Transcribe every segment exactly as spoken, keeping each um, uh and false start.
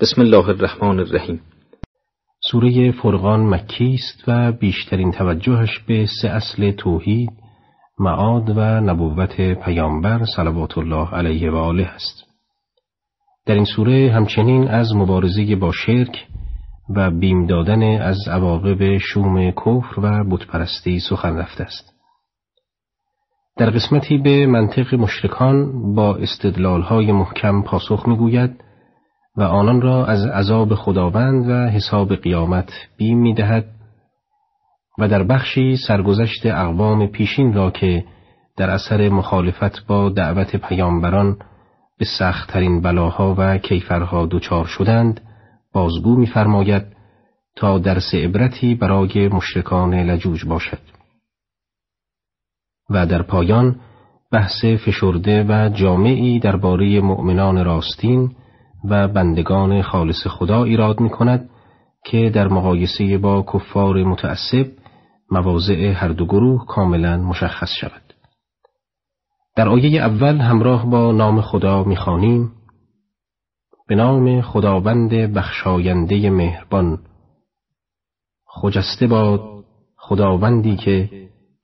بسم الله الرحمن الرحیم. سوره فرقان مکی است و بیشترین توجهش به سه اصل توحید، معاد و نبوت پیامبر صلوات الله علیه و آله است. در این سوره همچنین از مبارزه با شرک و بیم دادن از عواقب شوم کفر و بتپرستی سخن رفته است. در قسمتی به منطق مشرکان با استدلال‌های محکم پاسخ می‌گوید و آنان را از عذاب خداوند و حساب قیامت بیم می‌دهد و در بخشی سرگذشت اقوام پیشین را که در اثر مخالفت با دعوت پیامبران به سخت‌ترین بلاها و کیفرها دچار شدند بازگو می‌فرماید تا درس عبرتی برای مشرکان لجوج باشد. و در پایان بحث فشرده و جامعی درباره مؤمنان راستین و بندگان خالص خدا ایراد می‌کند که در مقایسه با کفار متعصب مواضع هر دو گروه کاملا مشخص شود. در آیه اول همراه با نام خدا می‌خوانیم: به نام خداوند بخشاینده مهربان، خجسته باد خداوندی که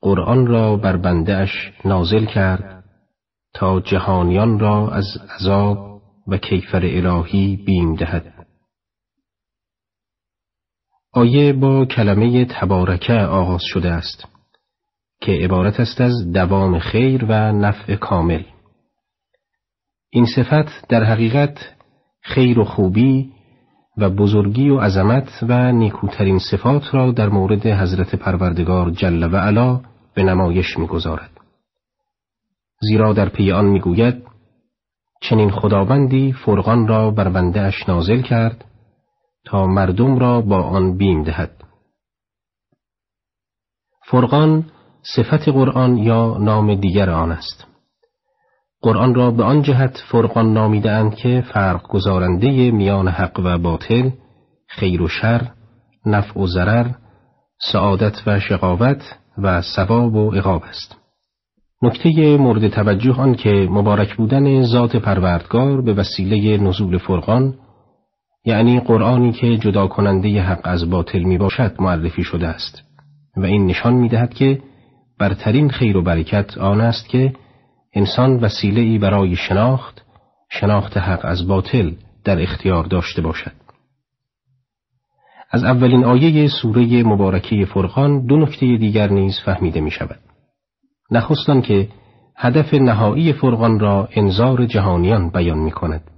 قرآن را بر بنده اش نازل کرد تا جهانیان را از عذاب و کیفر الهی بیم دهد. آیه با کلمه تبارکه آغاز شده است که عبارت است از دوام خیر و نفع کامل. این صفت در حقیقت خیر و خوبی و بزرگی و عظمت و نیکوترین صفات را در مورد حضرت پروردگار جل و علا به نمایش می‌گذارد. زیرا در پی آن می‌گوید: چنین خداوندی فرقان را بر بنده اش نازل کرد تا مردم را با آن بیم دهد. فرقان صفت قرآن یا نام دیگر آن است. قرآن را به آن جهت فرقان نامیده‌اند که فرق گذارنده میان حق و باطل، خیر و شر، نفع و ضرر، سعادت و شقاوت و ثواب و عقاب است. نکته مورد توجه آن که مبارک بودن ذات پروردگار به وسیله نزول فرقان، یعنی قرآنی که جدا کننده حق از باطل می باشد، معرفی شده است و این نشان می دهد که برترین خیر و برکت آن است که انسان وسیله‌ای برای شناخت، شناخت حق از باطل در اختیار داشته باشد. از اولین آیه سوره مبارکه فرقان دو نکته دیگر نیز فهمیده می شود. نخست آن که هدف نهایی فرقان را انذار جهانیان بیان می کند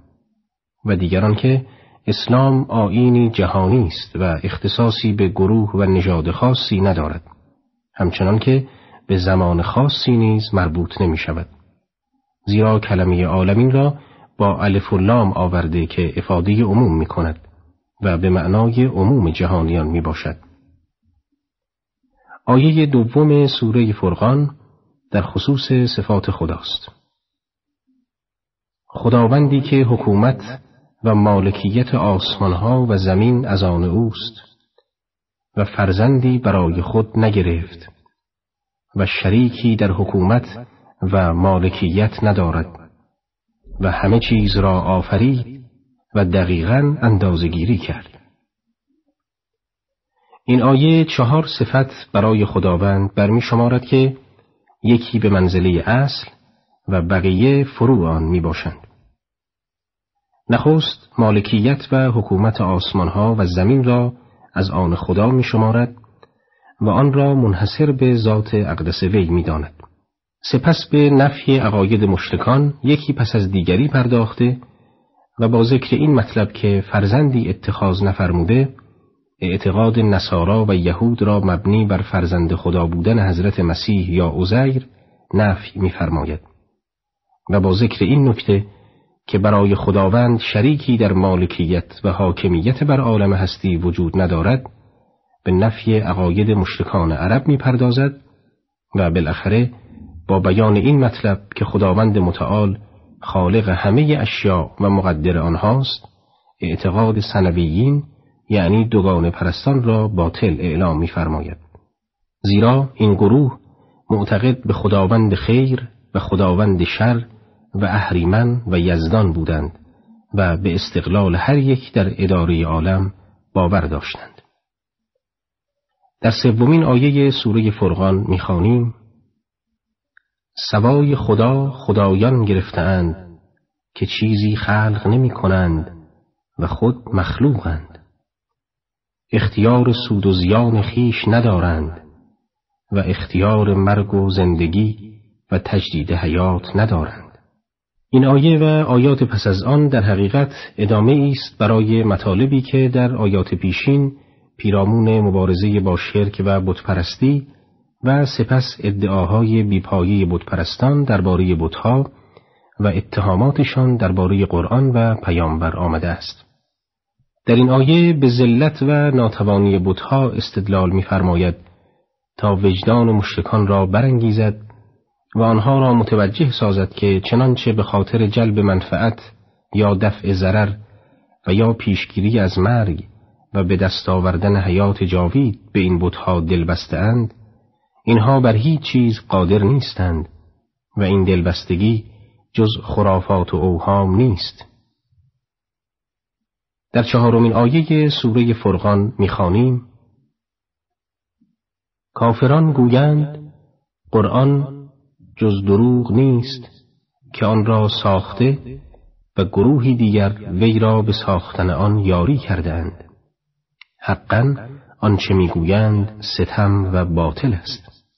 و دیگر آن که اسلام آیینی جهانی است و اختصاصی به گروه و نژاد خاصی ندارد، همچنان که به زمان خاصی نیز مربوط نمی شود. زیرا کلمه عالمین را با الف و لام آورده که افاده عموم می کند و به معنای عموم جهانیان می باشد. آیه دوم سوره فرقان در خصوص صفات خداست. خداوندی که حکومت و مالکیت آسمانها و زمین از آن اوست و فرزندی برای خود نگرفت و شریکی در حکومت و مالکیت ندارد و همه چیز را آفرید و دقیقاً اندازه‌گیری کرد. این آیه چهار صفت برای خداوند برمی شمارد که یکی به منزله اصل و بقیه فروع آن می باشند. نخست مالکیت و حکومت آسمانها و زمین را از آن خدا می شمارد و آن را منحصر به ذات اقدس وی می داند. سپس به نفی عقاید مشرکان یکی پس از دیگری پرداخته و با ذکر این مطلب که فرزندی اتخاذ نفرموده، اعتقاد نصارا و یهود را مبنی بر فرزند خدا بودن حضرت مسیح یا عزیر نفی می فرماید و با ذکر این نکته که برای خداوند شریکی در مالکیت و حاکمیت بر عالم هستی وجود ندارد، به نفی عقاید مشرکان عرب می پردازد و بالاخره با بیان این مطلب که خداوند متعال خالق همه اشیاء و مقدر آنهاست، اعتقاد ثنویین یعنی دوگانه پرستان را باطل اعلام می فرماید. زیرا این گروه معتقد به خداوند خیر و خداوند شر و اهریمن و یزدان بودند و به استقلال هر یک در اداره عالم باور داشتند. در سومین آیه سوره فرقان می‌خوانیم: سوای خدا خدایان گرفته‌اند که چیزی خلق نمی‌کنند و خود مخلوقند، اختیار سود و زیان خویش ندارند و اختیار مرگ و زندگی و تجدید حیات ندارند. این آیه و آیات پس از آن در حقیقت ادامه‌ای است برای مطالبی که در آیات پیشین پیرامون مبارزه با شرک و بتپرستی و سپس ادعاهای بی‌پایه بتپرستان درباره بت‌ها و اتهاماتشان درباره قرآن و پیامبر آمده است. در این آیه به ذلت و ناتوانی بت‌ها استدلال می‌فرماید تا وجدان مشرکان را برانگیزد و آنها را متوجه سازد که چنانچه به خاطر جلب منفعت یا دفع ضرر و یا پیشگیری از مرگ و به دست آوردن حیات جاوید به این بت‌ها دل بسته‌اند، اینها بر هیچ چیز قادر نیستند و این دلبستگی جز خرافات و اوهام نیست. در چهارمین آیه سوره فرقان می‌خوانیم: کافران گویند قرآن جز دروغ نیست که آن را ساخته و گروهی دیگر وی را به ساختن آن یاری کردند. حقاً آنچه میگویند ستم و باطل است.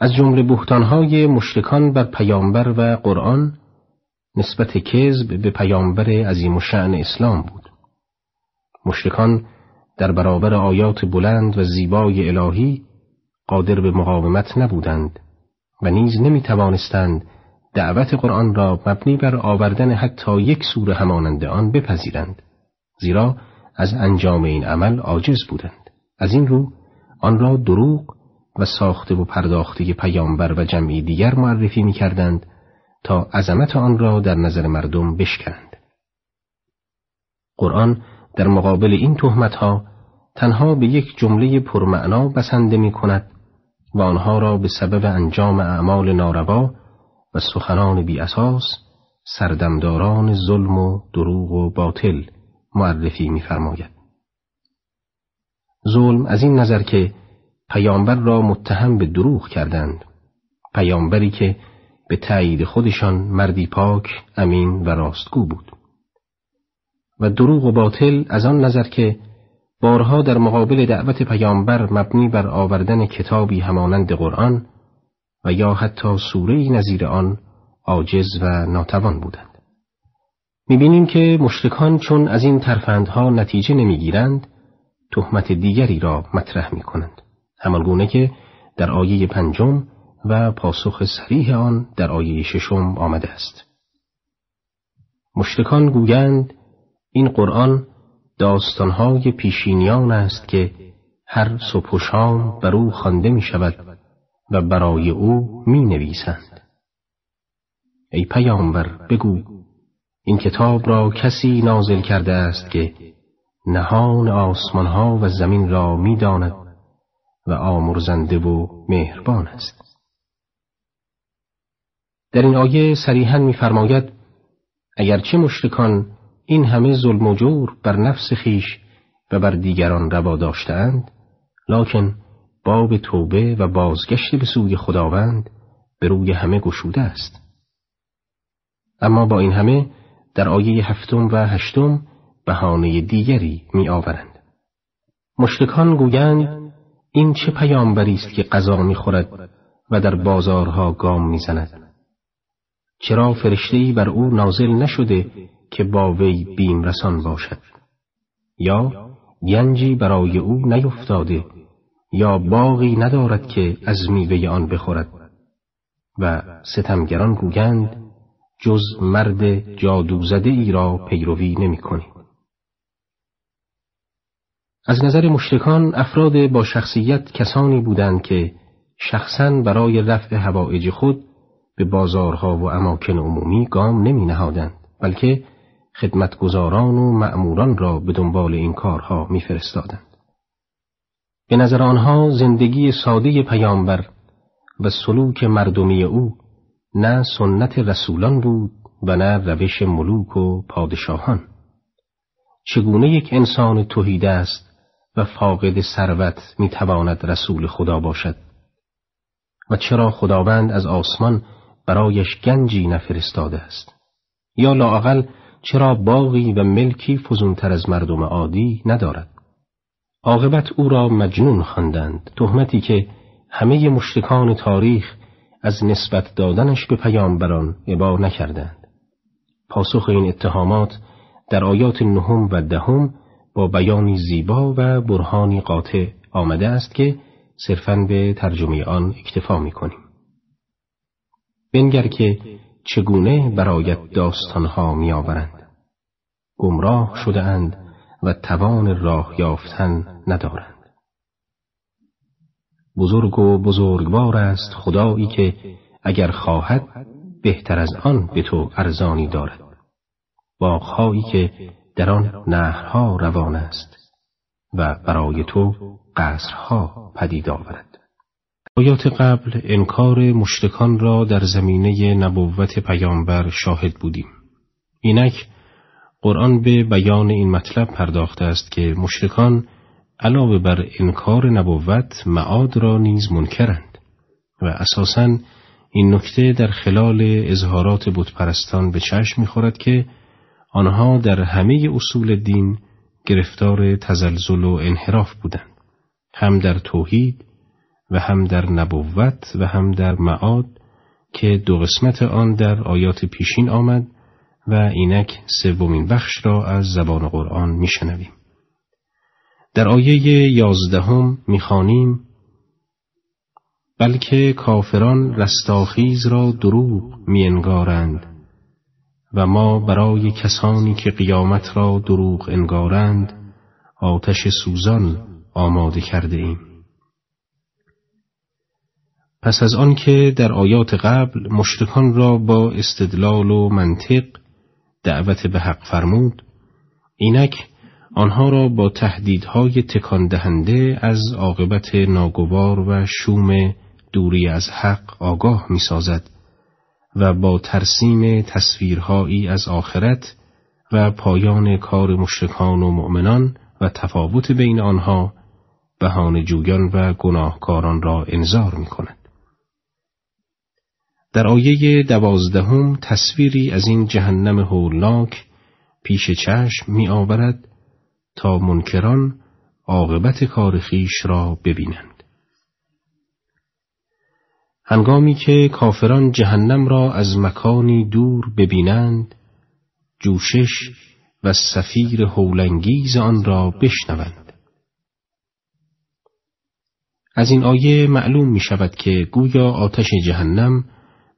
از جمله بهتانهای مشرکان بر پیامبر و قرآن نسبت کذب به پیامبر عظیم الشأن اسلام بود. مشرکان در برابر آیات بلند و زیبای الهی قادر به مقاومت نبودند و نیز نمی توانستند دعوت قرآن را مبنی بر آوردن حتی یک سوره همانند آن بپذیرند، زیرا از انجام این عمل عاجز بودند. از این رو آن را دروغ و ساخته و پرداخته پیامبر و جمعی دیگر معرفی می کردند تا عظمت آن را در نظر مردم بشکنند. قرآن در مقابل این تهمت‌ها تنها به یک جمله پرمعنا بسنده می کند و آنها را به سبب انجام اعمال ناروا و سخنان بی اساس سردمداران ظلم و دروغ و باطل معرفی می فرماید. ظلم از این نظر که پیامبر را متهم به دروغ کردند، پیامبری که به تایید خودشان مردی پاک، امین و راستگو بود، و دروغ و باطل از آن نظر که بارها در مقابل دعوت پیامبر مبنی بر آوردن کتابی همانند قرآن و یا حتی سوره‌ای نظیر آن عاجز و ناتوان بودند. می‌بینیم که مشرکان چون از این ترفندها نتیجه نمی‌گیرند، تهمت دیگری را مطرح می‌کنند، همانگونه که در آیه پنجم و پاسخ صریح آن در آیه ششم آمده است. مشرکان گویند این قرآن داستان‌های پیشینیان است که هر صبح و شام بر او خوانده می‌شود و برای او می‌نویسند. ای پیامبر بگو این کتاب را کسی نازل کرده است که نهان آسمانها و زمین را می داند و آمرزنده و مهربان است. در این آیه صریحاً می فرماید اگرچه مشرکان این همه ظلم و جور بر نفس خیش و بر دیگران روا داشتند، لکن باب توبه و بازگشت به سوی خداوند به روی همه گشوده است. اما با این همه در آیه هفتم و هشتم بهانه دیگری می آورند. مشرکان گویند این چه پیامبری است که قضا می خورد و در بازارها گام می زند؟ چرا فرشته‌ای بر او نازل نشده که با وی بیم رسان باشد؟ یا گنجی برای او نیفتاده یا باغی ندارد که از میوه آن بخورد؟ و ستمگران گویند جز مرد جادوزده ای را پیروی نمی کنی. از نظر مشرکان افراد با شخصیت کسانی بودند که شخصاً برای رفع حوائج خود به بازارها و اماکن عمومی گام نمی نهادند، بلکه خدمتگزاران و مأموران را به دنبال این کارها می فرستادند. به نظر آنها زندگی ساده پیامبر و سلوک مردمی او نه سنت رسولان بود و نه روش ملوک و پادشاهان. چگونه یک انسان تهیده است و فاقد ثروت می تواند رسول خدا باشد؟ و چرا خداوند از آسمان برایش گنجی نفرستاده است؟ یا لااقل چرا باغی و ملکی فزونتر از مردم عادی ندارد؟ عاقبت او را مجنون خواندند، تهمتی که همه مشرکان تاریخ از نسبت دادنش به پیامبران ابا نکردند. پاسخ این اتهامات در آیات نهم و دهم با بیانی زیبا و برهانی قاطع آمده است که صرفاً به ترجمه آن اکتفا می‌کنیم. بنگر که چگونه برایت داستانها می‌آورند. گمراه شده‌اند و توان راه یافتن ندارند. بزرگ و بزرگوار است خدایی که اگر خواهد بهتر از آن به تو ارزانی دارد. باغهایی که در آن نهرها روان است و برای تو قصرها پدید آورد. آیات قبل انکار مشرکان را در زمینه نبوت پیامبر شاهد بودیم. اینک قرآن به بیان این مطلب پرداخته است که مشرکان علاوه بر انکار نبوت معاد را نیز منکرند و اساساً این نکته در خلال اظهارات بتپرستان به چشم می‌خورد که آنها در همه اصول دین گرفتار تزلزل و انحراف بودند، هم در توحید و هم در نبوت و هم در معاد که دو قسمت آن در آیات پیشین آمد و اینک سومین بخش را از زبان قرآن می‌شنویم. در آیه یازدهم می‌خوانیم: بلکه کافران رستاخیز را دروغ می‌انگارند و ما برای کسانی که قیامت را دروغ انگارند آتش سوزان آماده کرده ایم. پس از آن که در آیات قبل مشرکان را با استدلال و منطق دعوت به حق فرمود، اینک آنها را با تهدیدهای تکان دهنده از عاقبت ناگوار و شوم دوری از حق آگاه می‌سازد و با ترسیم تصویرهایی از آخرت و پایان کار مشرکان و مؤمنان و تفاوت بین آنها بهانه‌جویان و گناهکاران را انذار می‌کند. در آیه دوازدهم تصویری از این جهنم هولناک پیش چشم می‌آورد تا منکران عاقبت کار خویش را ببینند. هنگامی که کافران جهنم را از مکانی دور ببینند، جوشش و صفیر هولانگیز آن را بشنوند. از این آیه معلوم می شود که گویا آتش جهنم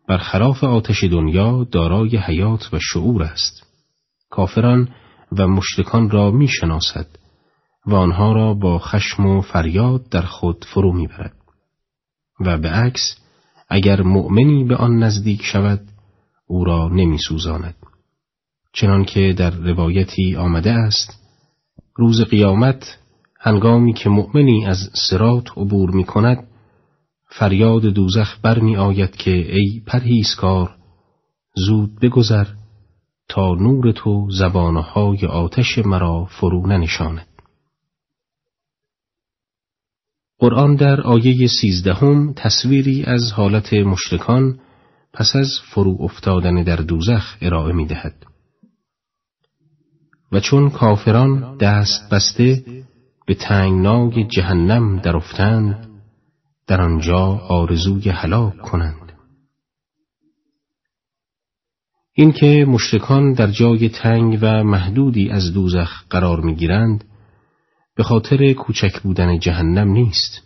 برخلاف آتش دنیا دارای حیات و شعور است. کافران و مشرکان را می شناسد و آنها را با خشم و فریاد در خود فرو می برد. و به عکس اگر مؤمنی به آن نزدیک شود او را نمی سوزاند. چنان که در روایتی آمده است: روز قیامت هنگامی که مؤمنی از صراط عبور می کند فریاد دوزخ بر می آید که ای پرهیزکار زود بگذر تا نور تو زبانه‌های آتش مرا فرو ننشاند. قرآن در آیه سیزدهم تصویری از حالت مشرکان پس از فرو افتادن در دوزخ ارائه می دهد. و چون کافران دست بسته به تنگنای جهنم در افتند، در آنجا آرزوی هلاک کنند. این که مشرکان در جای تنگ و محدودی از دوزخ قرار می گیرند به خاطر کوچک بودن جهنم نیست،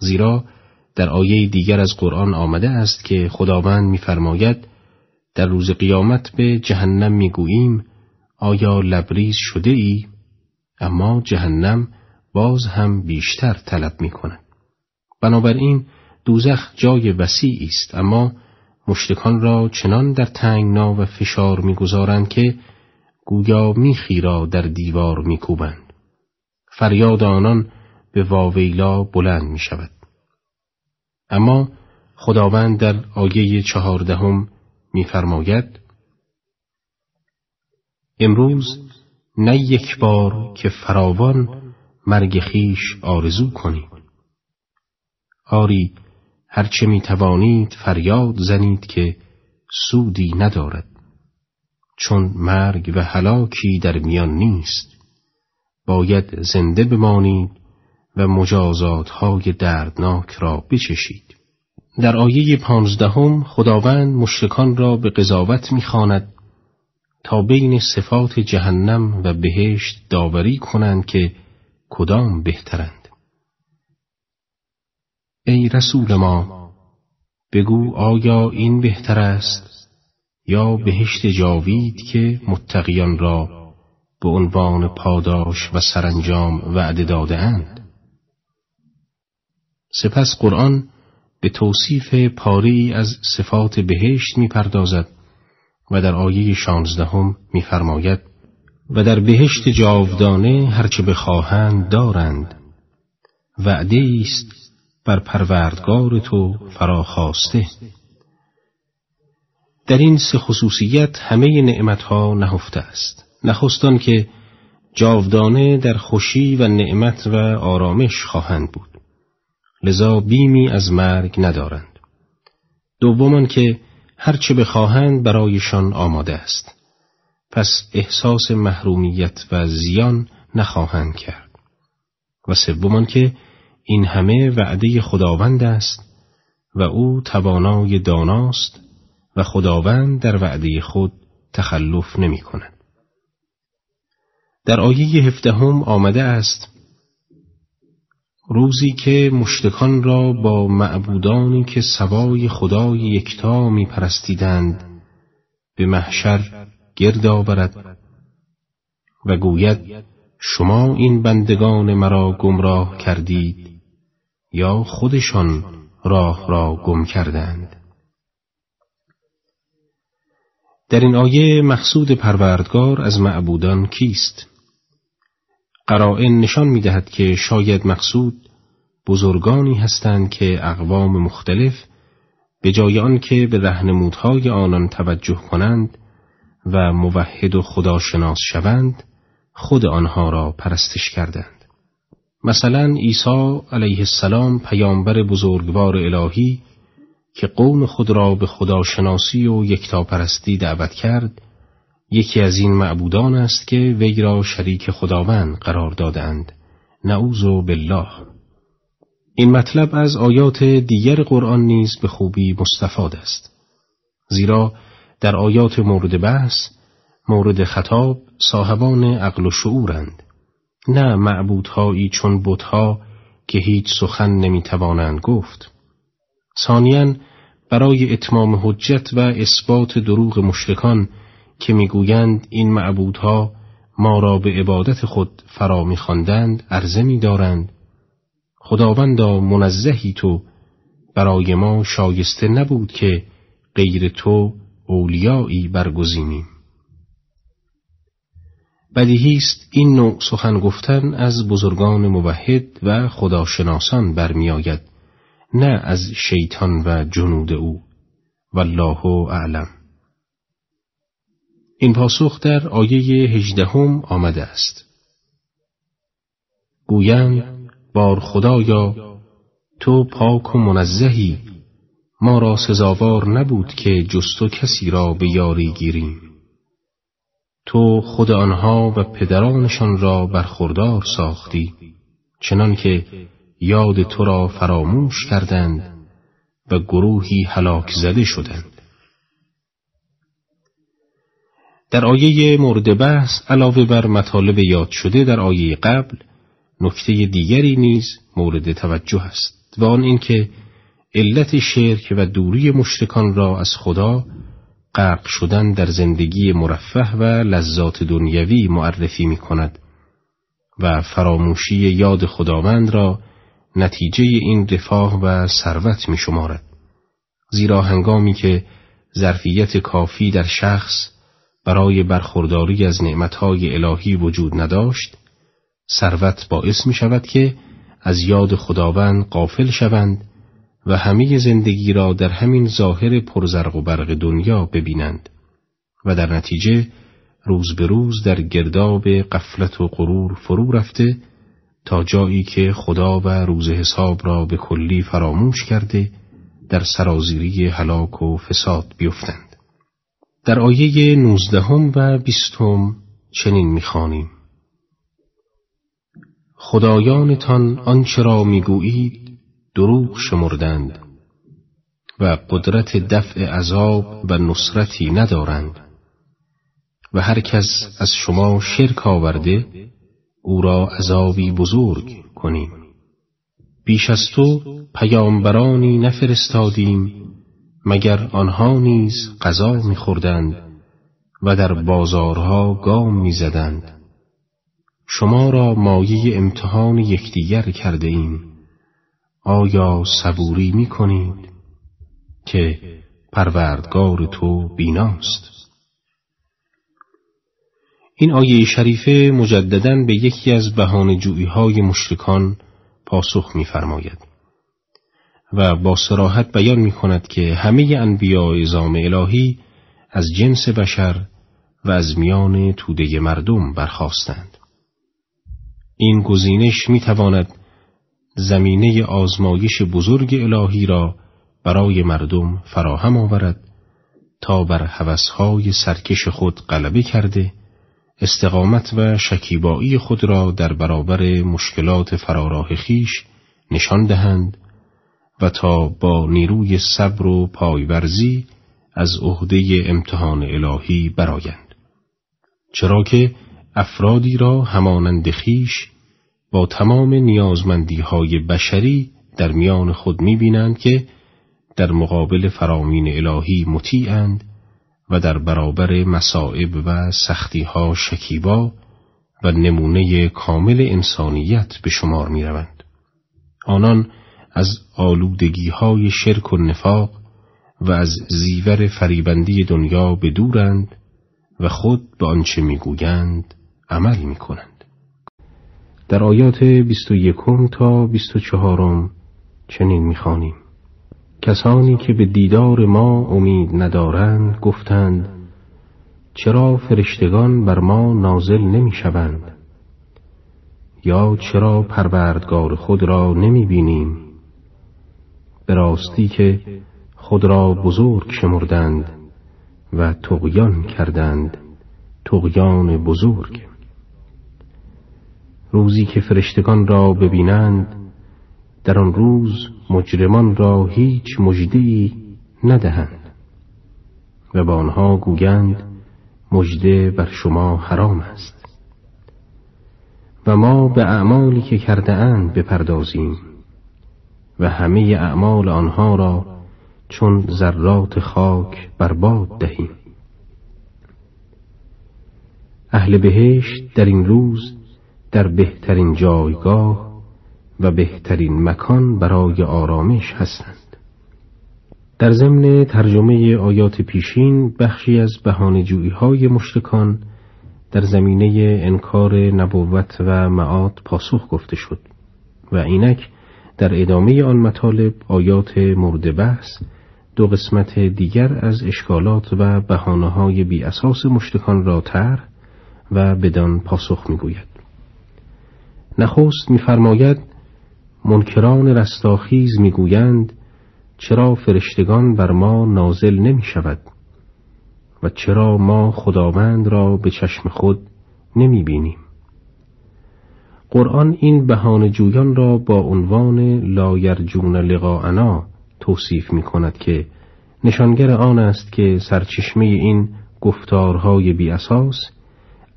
زیرا در آیه دیگر از قرآن آمده است که خداوند می‌فرماید: در روز قیامت به جهنم می‌گوییم آیا لبریز شده ای؟ اما جهنم باز هم بیشتر طلب می‌کند. بنابراین دوزخ جای وسیعی است، اما مشرکان را چنان در تنگنا و فشار می‌گذارند که گویا میخی را در دیوار می‌کوبند. فریاد آنان به واویلا بلند می شود. اما خداوند در آیه چهاردهم می فرماید: امروز نه یک بار که فراوان مرگ خیش آرزو کنید. آری هرچه می توانید فریاد زنید که سودی ندارد، چون مرگ و هلاکی در میان نیست. باید زنده بمانید و مجازاتهای دردناک را بچشید. در آیه پانزدهم خداوند مشرکان را به قضاوت می‌خواند تا بین صفات جهنم و بهشت داوری کنند که کدام بهترند. ای رسول ما، بگو آیا این بهتر است یا بهشت جاوید که متقیان را به عنوان پاداش و سرانجام وعده داده اند؟ سپس قرآن به توصیف پاره‌ای از صفات بهشت می پردازد و در آیه شانزدهم می فرماید و در بهشت جاودانه هرچه بخواهند دارند، وعده‌ای است بر پروردگار تو فراخواسته. در این سه خصوصیت همه نعمتها نهفته است. نخستان که جاودانه در خوشی و نعمت و آرامش خواهند بود، لذا بیمی از مرگ ندارند. دومان که هرچه بخواهند برایشان آماده است، پس احساس محرومیت و زیان نخواهند کرد. و سومان که این همه وعده خداوند است و او توانای داناست و خداوند در وعده خود تخلف نمی کند. در آیه هفدهم آمده است روزی که مشتکان را با معبودانی که سوای خدای یکتا می پرستیدند به محشر گرد آورد و گوید شما این بندگان مرا گمراه کردید یا خودشان راه را گم کردند. در این آیه مقصود پروردگار از معبودان کیست؟ قرائن نشان می‌دهد که شاید مقصود بزرگانی هستند که اقوام مختلف به جای آنکه به رهنمودهای آنان توجه کنند و موحد و خداشناس شوند، خود آنها را پرستش کردند. مثلا عیسی علیه السلام پیامبر بزرگوار الهی که قوم خود را به خداشناسی و یکتاپرستی دعوت کرد، یکی از این معبودان است که وی را شریک خداوند قرار دادند. نعوذ بالله. این مطلب از آیات دیگر قرآن نیز به خوبی مستفاد است، زیرا در آیات مورد بحث مورد خطاب صاحبان عقل و شعورند، نه معبودهایی چون بتها که هیچ سخن نمیتوانند گفت. ثانیاً برای اتمام حجت و اثبات دروغ مشرکان که میگویند این معبودها ما را به عبادت خود فرا می‌خواندند، عرضه می‌دارند خداوندا منزهی تو، برای ما شایسته نبود که غیر تو اولیایی برگزینیم. بدیهی است این نوع سخن گفتن از بزرگان موحد و خداشناسان برمیآید، نه از شیطان و جنود او. والله اعلم. این پاسخ در آیه هجدهم آمده است. گویند بار خدایا تو پاک و منزهی، ما را سزاوار نبود که جز تو کسی را به یاری گیریم. تو خود آنها و پدرانشان را برخوردار ساختی، چنان که یاد تو را فراموش کردند و گروهی هلاک زده شدند. در آیه مورد بحث علاوه بر مطالب یاد شده در آیه قبل، نکته دیگری نیز مورد توجه است و آن این که علت شرک و دوری مشرکان را از خدا غرق شدن در زندگی مرفه و لذات دنیوی معرفی می کند و فراموشی یاد خداوند را نتیجه این رفاه و ثروت می شمارد، زیرا هنگامی که ظرفیت کافی در شخص برای برخورداری از نعمتهای الهی وجود نداشت، ثروت باعث می شود که از یاد خداوند غافل شوند و همه زندگی را در همین ظاهر پرزرق و برق دنیا ببینند و در نتیجه روز به روز در گرداب غفلت و غرور فرو رفته تا جایی که خدا و روز حساب را به کلی فراموش کرده در سرازیری هلاک و فساد بیفتند. در آیه نوزدهم و بیستم چنین می‌خوانیم: خدایانتان آنچه را می‌گویید دروغ شمردند و قدرت دفع عذاب و نصرتی ندارند و هر کس از شما شرک آورده او را عذابی بزرگ کنیم. بیش از تو پیامبرانی نفرستادیم مگر آنها نیز قضا می‌خوردند و در بازارها گام می‌زدند. شما را مایه امتحان یکدیگر کرده ایم. آیا صبوری می‌کنید که پروردگار تو بیناست؟ این آیه شریفه مجدداً به یکی از بهانه‌جویی‌های مشرکان پاسخ می‌فرماید و با صراحت بیان می‌کند که همه انبیاء اعظام الهی از جنس بشر و از میان توده مردم برخاستند. این گزینش می‌تواند زمینه آزمایش بزرگ الهی را برای مردم فراهم آورد تا بر هوس‌های سرکش خود غلبه کرده استقامت و شکیبایی خود را در برابر مشکلات فراراه خیش نشان دهند و تا با نیروی صبر و پایورزی از عهده امتحان الهی برآیند، چرا که افرادی را همانند خیش با تمام نیازمندی‌های بشری در میان خود می‌بینند که در مقابل فرامین الهی مطیعند و در برابر مصائب و سختی‌ها شکیبا و نمونه کامل انسانیت به شمار می‌روند. آنان از آلودگی‌های شرک و نفاق و از زیور فریبندی دنیا بدورند و خود به آنچه می‌گویند عمل می‌کنند. در آیات بیست و یک تا بیست و چهار چنین می‌خوانیم: کسانی که به دیدار ما امید ندارند گفتند چرا فرشتگان بر ما نازل نمی شوند یا چرا پروردگار خود را نمی بینیم؟ به راستی که خود را بزرگ شمردند و طغیان کردند، طغیان بزرگ. روزی که فرشتگان را ببینند در آن روز مجرمان را هیچ مژده‌ای ندهند و با آنها گویند مژده بر شما حرام است و ما به اعمالی که کرده اند بپردازیم و همه اعمال آنها را چون ذرات خاک برباد دهیم. اهل بهشت در این روز در بهترین جایگاه و بهترین مکان برای آرامش هستند. در ضمن ترجمه آیات پیشین بخشی از بهانه‌جویی‌های مشرکان در زمینه انکار نبوت و معاد پاسخ گفته شد و اینک در ادامه آن مطالب آیات مورد بحث دو قسمت دیگر از اشکالات و بهانه‌های بی اساس مشرکان را طرح و بدان پاسخ می‌گوید. نخست می‌فرماید منکران رستاخیز میگویند چرا فرشتگان بر ما نازل نمی شود و چرا ما خداوند را به چشم خود نمی بینیم. قرآن این بهانه‌جویان را با عنوان لایرجون لقاءنا توصیف می کند که نشانگر آن است که سرچشمه این گفتارهای بی اساس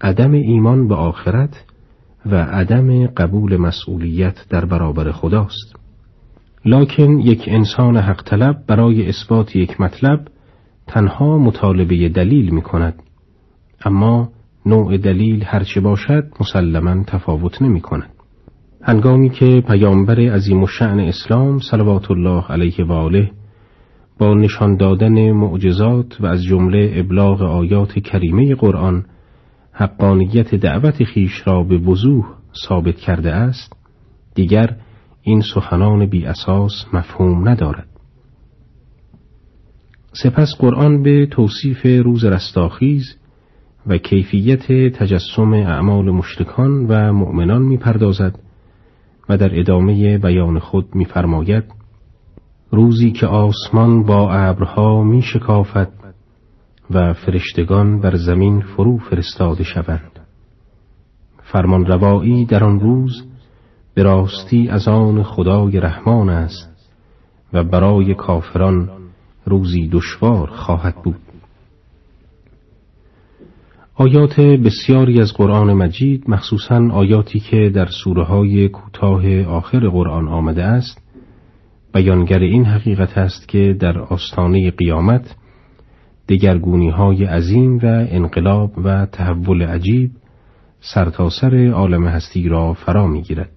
عدم ایمان به آخرت و عدم قبول مسئولیت در برابر خداست. لکن یک انسان حق طلب برای اثبات یک مطلب تنها مطالبه دلیل می کند، اما نوع دلیل هرچه باشد مسلماً تفاوت نمی کند. هنگامی که پیامبر عظیم الشأن اسلام صلوات الله علیه و آله با نشان دادن معجزات و از جمله ابلاغ آیات کریمه قرآن حقانیت دعوت خیش را به وضوح ثابت کرده است، دیگر این سخنان بی اساس مفهوم ندارد. سپس قرآن به توصیف روز رستاخیز و کیفیت تجسم اعمال مشرکان و مؤمنان می‌پردازد و در ادامه بیان خود می‌فرماید: روزی که آسمان با ابرها می‌شکافد و فرشتگان بر زمین فرو فرستاده شوند. فرمان روایی در آن روز به راستی از آن خدای رحمان است و برای کافران روزی دشوار خواهد بود. آیات بسیاری از قرآن مجید، مخصوصاً آیاتی که در سوره‌های کوتاه آخر قرآن آمده است، بیانگر این حقیقت است که در آستانه قیامت دگرگونی‌های عظیم و انقلاب و تحول عجیب سرتاسر عالم هستی را فرا می‌گیرد.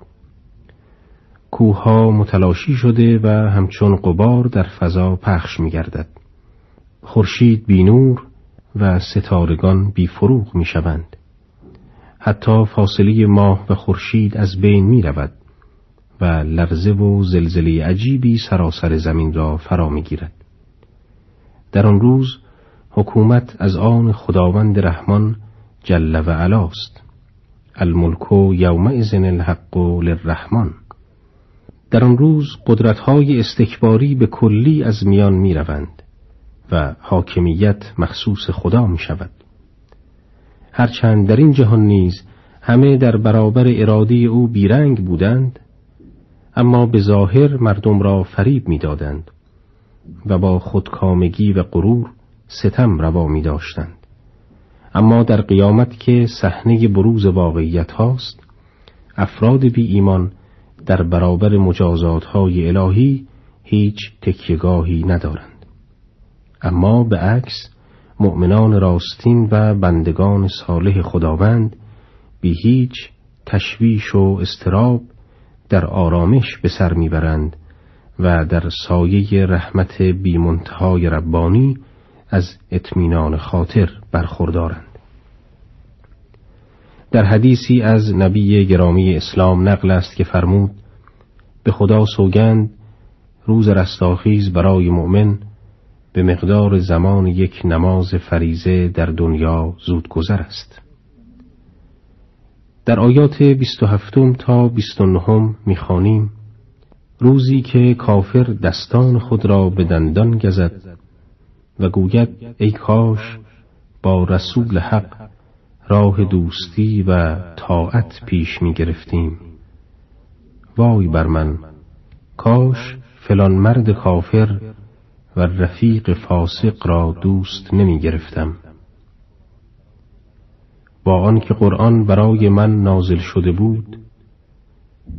کوه‌ها متلاشی شده و همچون غبار در فضا پخش می‌گردد. خورشید بی نور و ستارگان بی فروغ می‌شوند. حتی فاصله ماه و خورشید از بین می‌رود و لرزه و زلزله عجیبی سراسر زمین را فرا می‌گیرد. در آن روز حکومت از آن خداوند رحمان جل و علاست. الملک یومئذ الحق للرحمن. در آن روز قدرت‌های استکباری به کلی از میان می‌روند و حاکمیت مخصوص خدا می‌شود. هرچند در این جهان نیز همه در برابر اراده او بیرنگ بودند، اما به ظاهر مردم را فریب می‌دادند و با خودکامگی و غرور ستم روا می‌داشتند. اما در قیامت که صحنه بروز واقعیت هاست، افراد بی ایمان در برابر مجازات های الهی هیچ تکیه‌گاهی ندارند. اما به عکس مؤمنان راستین و بندگان صالح خداوند بی هیچ تشویش و اضطراب در آرامش به سر میبرند و در سایه رحمت بی منتهای ربانی از اطمینان خاطر برخوردارند. در حدیثی از نبی گرامی اسلام نقل است که فرمود: به خدا سوگند، روز رستاخیز برای مؤمن به مقدار زمان یک نماز فریضه در دنیا زودگذر است. در آیات بیست و هفتم تا بیست و نهم می‌خوانیم: روزی که کافر دستان خود را به دندان گزد و گوید ای کاش با رسول حق راه دوستی و طاعت پیش می گرفتیم. وای بر من، کاش فلان مرد کافر و رفیق فاسق را دوست نمی گرفتم. با آن که قرآن برای من نازل شده بود،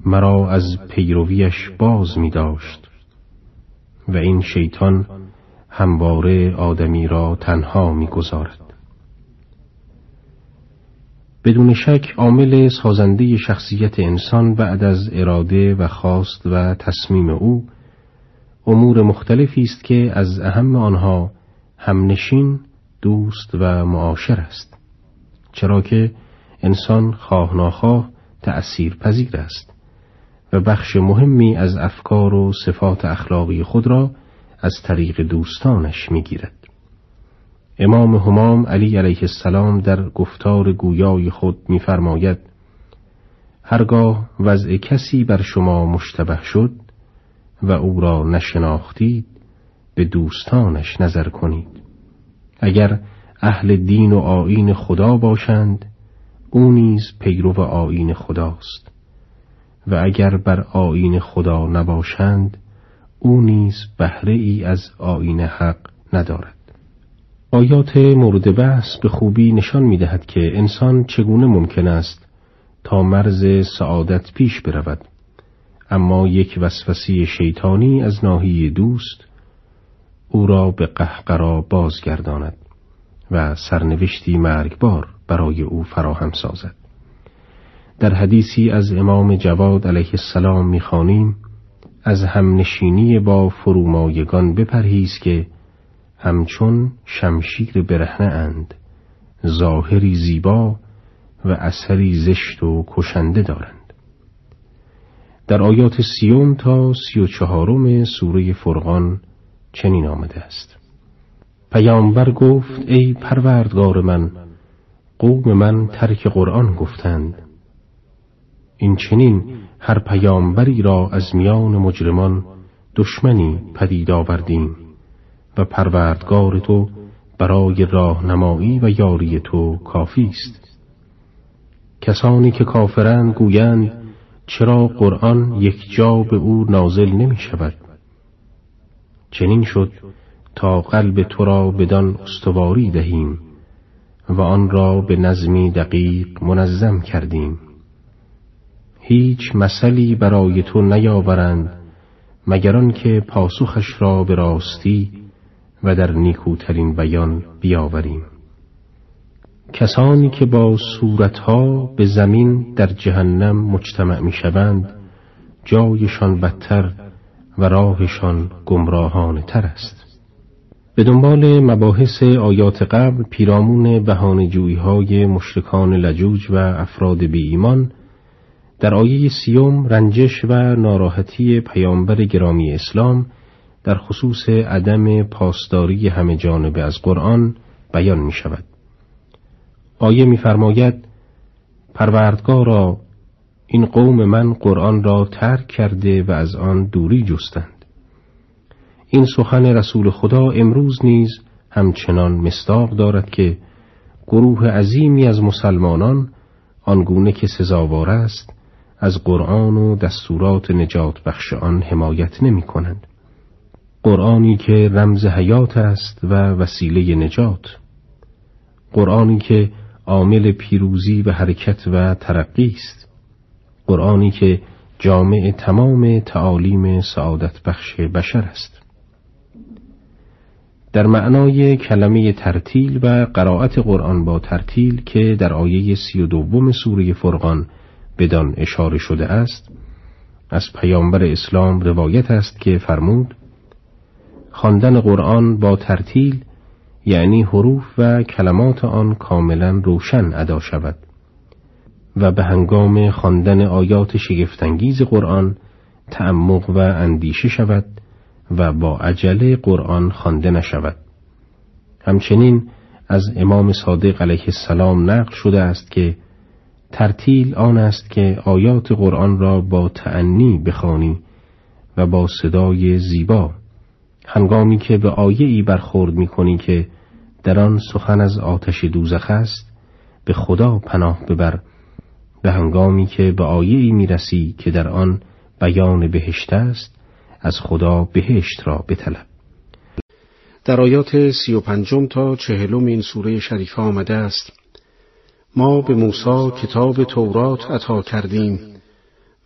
مرا از پیرویش باز می داشت و این شیطان همواره آدمی را تنها می‌گذارد. بدون شک عامل سازنده شخصیت انسان بعد از اراده و خواست و تصمیم او امور مختلفی است که از اهم آنها همنشین، دوست و معاشر است، چرا که انسان خواه ناخواه تأثیر پذیر است و بخش مهمی از افکار و صفات اخلاقی خود را از طریق دوستانش می‌گیرد. امام همام علی علیه السلام در گفتار گویای خود می‌فرماید: هرگاه وضع کسی بر شما مشتبه شد و او را نشناختید، به دوستانش نظر کنید. اگر اهل دین و آیین خدا باشند، او نیز پیرو آیین خداست، و اگر بر آیین خدا نباشند، او نیز بهره ای از آیین حق ندارد. آیات مورد بحث به خوبی نشان می دهد که انسان چگونه ممکن است تا مرز سعادت پیش برود، اما یک وسوسه شیطانی از ناحیه دوست او را به قهقرا بازگرداند و سرنوشتی مرگبار برای او فراهم سازد. در حدیثی از امام جواد علیه السلام می خوانیم: از همنشینی با فرومایگان بپرهیز که همچون شمشیر برهنه اند، ظاهری زیبا و اثری زشت و کشنده دارند. در آیات سیوم تا سی و چهارم سوره فرقان چنین آمده است: پیامبر گفت ای پروردگار من، قوم من ترک قرآن گفتند. این چنین هر پیامبری را از میان مجرمان دشمنی پدید آوردیم و پروردگار تو برای راهنمایی و یاری تو کافی است. کسانی که کافرند گویند چرا قرآن یک جا به او نازل نمی شود؟ چنین شد تا قلب تو را بدان استواری دهیم و آن را به نظمی دقیق منظم کردیم. هیچ مثلی برای تو نیاورند مگر آنکه پاسخش را به راستی و در نیکوترین بیان بیاوریم. کسانی که با صورتها به زمین در جهنم مجتمع می شوند جایشان بدتر و راهشان گمراهانه تر است. به دنبال مباحث آیات قبل پیرامون بهانه‌جویی‌های مشرکان لجوج و افراد بی ایمان در آیه سیوم رنجش و ناراحتی پیامبر گرامی اسلام در خصوص عدم پاسداری همه جانبه از قرآن بیان می شود. آیه می فرماید پروردگارا این قوم من قرآن را ترک کرده و از آن دوری جستند. این سخن رسول خدا امروز نیز همچنان مصداق دارد که گروه عظیمی از مسلمانان آنگونه که سزاوار است از قرآن و دستورات نجات بخش آن حمایت نمی کنند. قرآنی که رمز حیات است و وسیله نجات، قرآنی که عامل پیروزی و حرکت و ترقی است، قرآنی که جامع تمام تعالیم سعادت بخش بشر است. در معنای کلمه ترتیل و قرائت قرآن با ترتیل که در آیه سی و دوم سوره فرقان بدان اشاره شده است، از پیامبر اسلام روایت است که فرمود خواندن قرآن با ترتیل یعنی حروف و کلمات آن کاملا روشن ادا شود و به هنگام خواندن آیات شگفت‌انگیز قرآن تعمق و اندیشه شود و با عجله قرآن خوانده نشود. همچنین از امام صادق علیه السلام نقل شده است که ترتیل آن است که آیات قرآن را با تأنی بخوانی و با صدای زیبا هنگامی که به آیه‌ای برخورد می‌کنی که در آن سخن از آتش دوزخ است به خدا پناه ببر، به هنگامی که به آیه‌ای می‌رسی که در آن بیان بهشت است از خدا بهشت را بطلب. در آیات سی و پنجم تا چهلم این سوره شریفه آمده است ما به موسی کتاب تورات عطا کردیم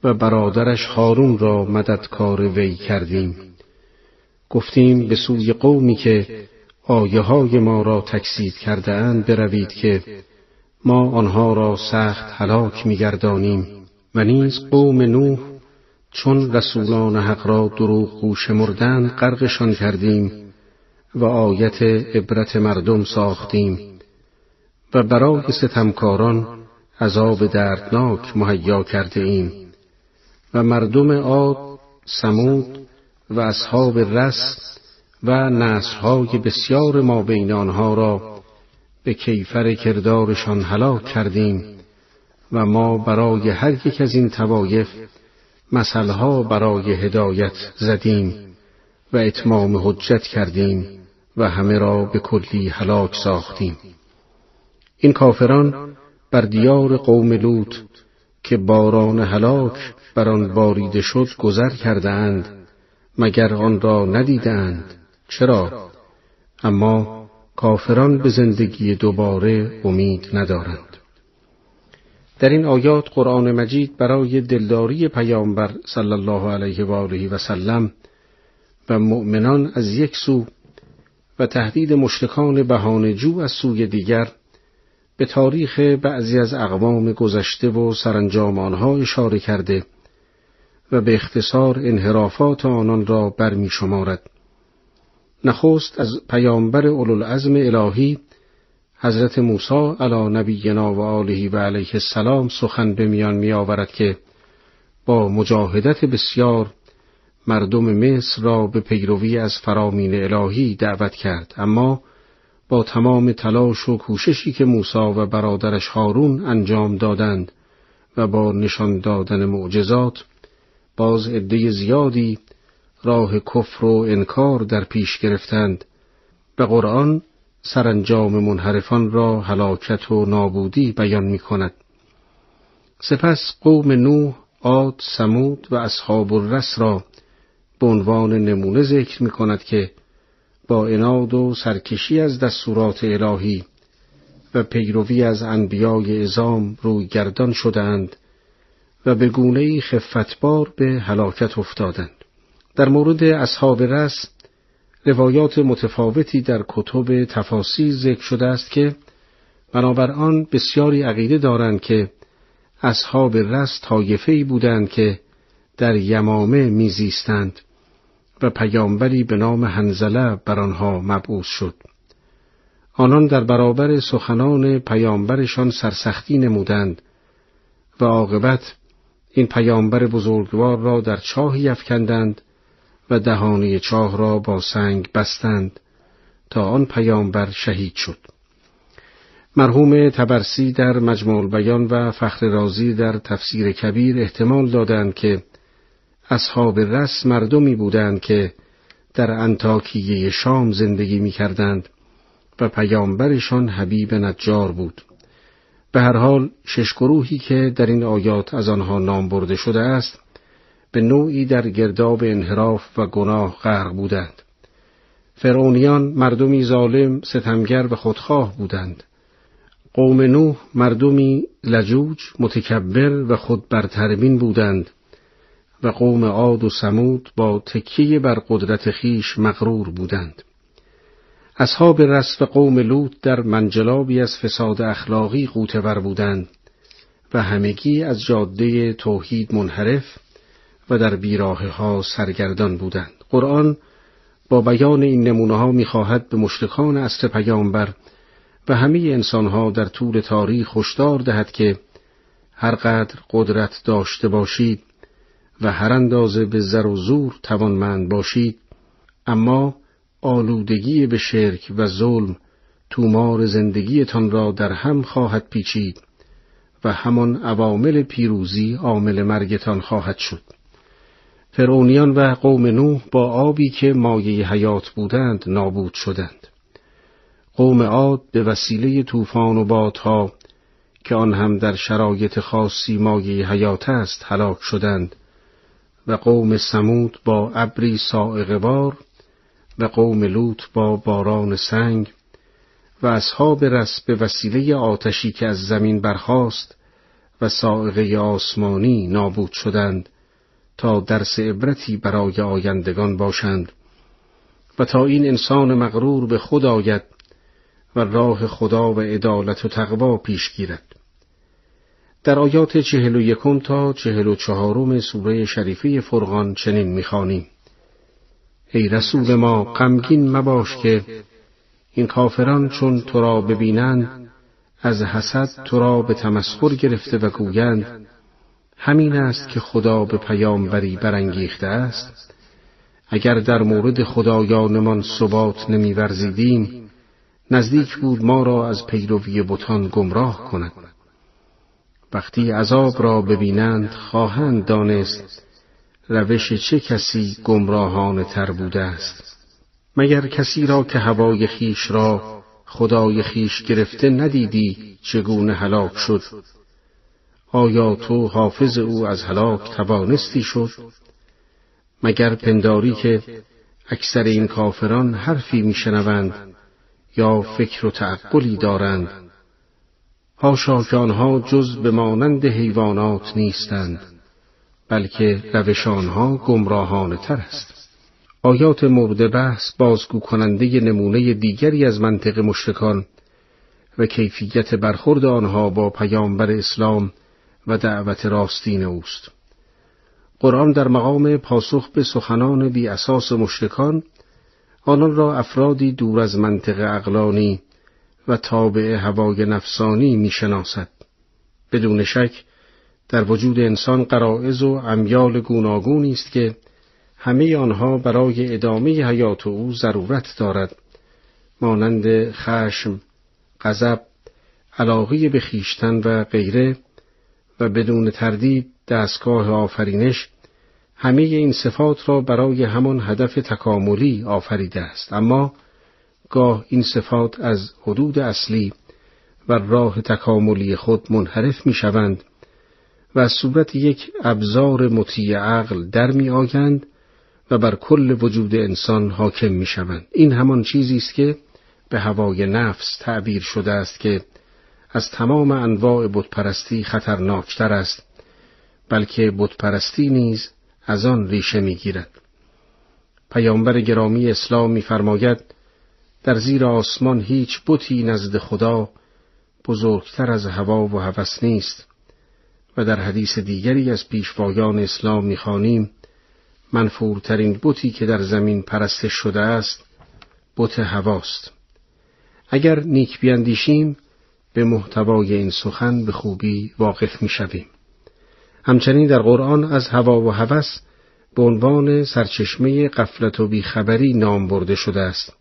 و برادرش هارون را مددکار وی کردیم. گفتیم به سوی قومی که آیه های ما را تکذیب کرده اند بروید که ما آنها را سخت هلاک می‌گردانیم. و نیز قوم نوح چون رسولان حق را دروغگو شمردند غرقشان کردیم و آیت عبرت مردم ساختیم و برای ستمکاران عذاب دردناک مهیا کرده ایم. و مردم عاد، ثمود و اصحاب رس و نسل‌های بسیار ما بین آنها را به کیفر کردارشان هلاک کردیم و ما برای هر یک از این طوایف مثلها برای هدایت زدیم و اتمام حجت کردیم و همه را به کلی هلاک ساختیم. این کافران بر دیار قوم لوط که باران هلاک بر آن باریده شد گذر کردند مگر آن را ندیدند؟ چرا؟ اما کافران به زندگی دوباره امید ندارند. در این آیات قرآن مجید برای دلداری پیامبر صلی الله علیه و آله و سلم و مؤمنان از یک سو و تهدید مشرکان بهانه‌جو از سوی دیگر به تاریخ بعضی از اقوام گذشته و سرانجام آنها اشاره کرده و به اختصار انحرافات آنان را برمی شمارد. نخست از پیامبر اولوالعزم الهی حضرت موسی علی نبینا و آله و علیه السلام سخن به میان می آورد که با مجاهدت بسیار مردم مصر را به پیروی از فرامین الهی دعوت کرد، اما با تمام تلاش و کوششی که موسی و برادرش هارون انجام دادند و با نشان دادن معجزات، باز عده زیادی راه کفر و انکار در پیش گرفتند و قرآن سرانجام منحرفان را هلاکت و نابودی بیان می کند. سپس قوم نوح، عاد، ثمود و اصحاب الرس را به عنوان نمونه ذکر می کند که با عناد و سرکشی از دستورات الهی و پیروی از انبیای عظام روی گردان شدند و به گونه‌ای خفتبار به هلاکت افتادند. در مورد اصحاب رس روایات متفاوتی در کتب تفاسیر ذکر شده است که بنابر آن بسیاری عقیده دارند که اصحاب رس طایفه‌ای بودند که در یمامه میزیستند و پیامبری به نام حنظله بر آنها مبعوث شد. آنان در برابر سخنان پیامبرشان سرسختی نمودند و عاقبت این پیامبر بزرگوار را در چاهی افکندند و دهانه چاه را با سنگ بستند تا آن پیامبر شهید شد. مرحوم تبرسی در مجموع البیان و فخر رازی در تفسیر کبیر احتمال دادند که اصحاب رس مردمی بودند که در انطاکیه شام زندگی می کردند و پیامبرشان حبیب نجار بود. به هر حال شش گروهی که در این آیات از آنها نام برده شده است به نوعی در گرداب انحراف و گناه غرق بودند. فرعونیان مردمی ظالم، ستمگر و خودخواه بودند. قوم نوح مردمی لجوج، متکبر و خودبرتربین بودند و قوم عاد و ثمود با تکیه بر قدرت خیش مغرور بودند. اصحاب رس و قوم لوط در منجلابی از فساد اخلاقی غوطه ور بودند و همگی از جاده توحید منحرف و در بیراهه ها سرگردان بودند. قرآن با بیان این نمونه ها می خواهد به مشرکان عصر پیامبر و همه انسان ها در طول تاریخ هشدار دهد که هرقدر قدرت داشته باشید و هر اندازه به زر و زور توانمند باشید، اما آلودگی به شرک و ظلم تومار زندگیتان را در هم خواهد پیچید و همان عوامل پیروزی عامل مرگتان خواهد شد. فرعونیان و قوم نوح با آبی که مایه حیات بودند نابود شدند. قوم عاد به وسیله طوفان و بادها که آن هم در شرایط خاصی مایه حیات است هلاک شدند و قوم ثمود با ابری صاعقه‌بار و قوم لوط با باران سنگ و اصحاب رس به وسیله آتشی که از زمین برخاست و صاعقه آسمانی نابود شدند تا درس عبرتی برای آیندگان باشند و تا این انسان مغرور به خود آید و راه خدا و عدالت و تقوا پیش گیرد. در آیات چهل و یکم تا چهل و چهارم سوره شریفه فرقان چنین می‌خوانیم: ای رسول ما غمگین مباش که این کافران چون تو را ببینند از حسد تو را به تمسخر گرفته و گویند همین است که خدا به پیامبری برانگیخته است. اگر در مورد خدایانمان ثبات نمی‌ورزیدیم نزدیک بود ما را از پیروی بتان گمراه کند. وقتی عذاب را ببینند خواهند دانست روش چه کسی گمراهانه تر بوده است. مگر کسی را که هوای خیش را خدای خیش گرفته ندیدی چگونه هلاک شد؟ آیا تو حافظ او از هلاک توانستی شد؟ مگر پنداری که اکثر این کافران حرفی میشنوند یا فکر و تعقلی دارند؟ حاشا که آنها جز به مانند حیوانات نیستند، بلکه روش آنها گمراهانه تر است. آیات مورد بحث بازگو کننده نمونه دیگری از منطق مشرکان و کیفیت برخورد آنها با پیامبر اسلام و دعوت راستین اوست. قرآن در مقام پاسخ به سخنان بی اساس مشرکان آنان را افرادی دور از منطق عقلانی و تابع هوای نفسانی میشناسد. بدون شک در وجود انسان غرایز و امیال گوناگونی است که همه آنها برای ادامه حیات او ضرورت دارد مانند خشم، غضب، علاقه به خیشتن و غیره و بدون تردید دستگاه آفرینش همه این صفات را برای همان هدف تکاملی آفریده است، اما گاه این صفات از حدود اصلی و راه تکاملی خود منحرف می شوند و از صورت یک ابزار مطیع عقل در می آیند و بر کل وجود انسان حاکم می شوند. این همان چیزی است که به هوای نفس تعبیر شده است که از تمام انواع بتپرستی خطرناکتر است، بلکه بتپرستی نیز از آن ریشه می گیرد. پیامبر گرامی اسلام می فرماید در زیر آسمان هیچ بتی نزد خدا بزرگتر از هوا و هوس نیست و در حدیث دیگری از پیشوایان اسلام می خوانیم منفورترین بتی که در زمین پرستش شده است بت هواست. اگر نیک بیندیشیم به محتوای این سخن به خوبی واقف می شویم. همچنین در قرآن از هوا و هوس به عنوان سرچشمه غفلت و بیخبری نام برده شده است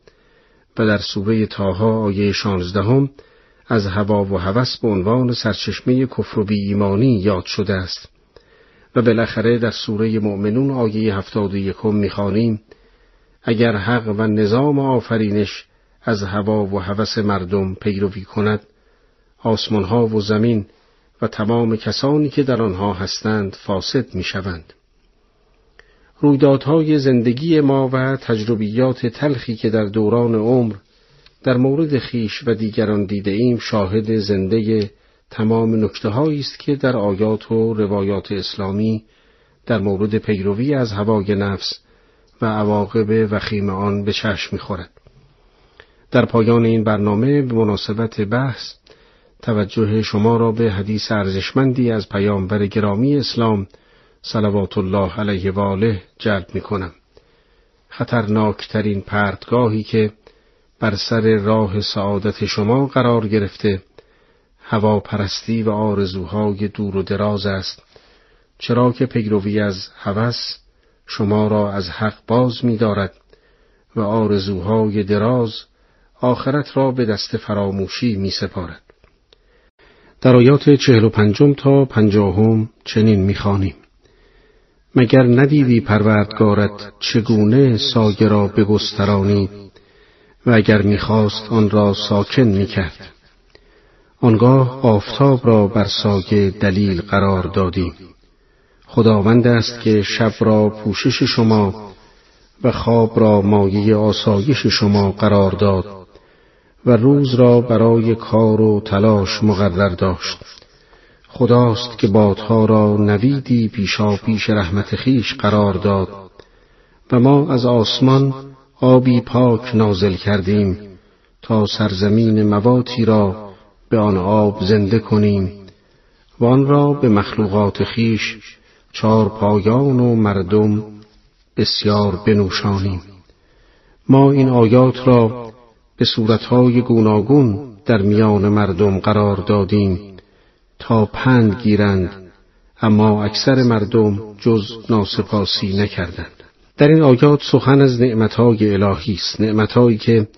و در سوره طه آیه شانزدهم از هوا و هوس به عنوان سرچشمه کفر و بی‌ایمانی یاد شده است و بالاخره در سوره مؤمنون آیه هفتاد و یکم می‌خوانیم اگر حق و نظام آفرینش از هوا و هوس مردم پیروی کند آسمان‌ها و زمین و تمام کسانی که در آنها هستند فاسد می‌شوند. رویدادهای زندگی ما و تجربیات تلخی که در دوران عمر در مورد خیش و دیگران دیده ایم شاهد زنده تمام نکته هایی است که در آیات و روایات اسلامی در مورد پیروی از هوای نفس و عواقب وخیم آن به چشم می‌خورد. در پایان این برنامه به مناسبت بحث توجه شما را به حدیث ارزشمندی از پیامبر گرامی اسلام صلوات الله علیه و آله جلب می‌کنم. خطرناکترین پرتگاهی که بر سر راه سعادت شما قرار گرفته هواپرستی و آرزوهای دور و دراز است، چرا که پیروی از هوس شما را از حق باز می‌دارد و آرزوهای دراز آخرت را به دست فراموشی می‌سپارد. در آیات چهل و پنجم تا پنجاهم چنین می‌خوانیم مگر ندیدی پروردگارت چگونه سایه را بگسترانی و اگر می‌خواست آن را ساکن می‌کرد، آنگاه آفتاب را بر سایه دلیل قرار دادی. خداوند است که شب را پوشش شما و خواب را مایه آسایش شما قرار داد و روز را برای کار و تلاش مقرر داشت. خداست که بادها را نویدی پیشا پیش رحمت خیش قرار داد و ما از آسمان آبی پاک نازل کردیم تا سرزمین مواتی را به آن آب زنده کنیم و آن را به مخلوقات خیش چار پایان و مردم بسیار بنوشانیم. ما این آیات را به صورتهای گوناگون در میان مردم قرار دادیم تا پند گیرند، اما اکثر مردم جز ناسپاسی نکردند. در این آیات سخن از نعمتهای الهی است، نعمتهایی که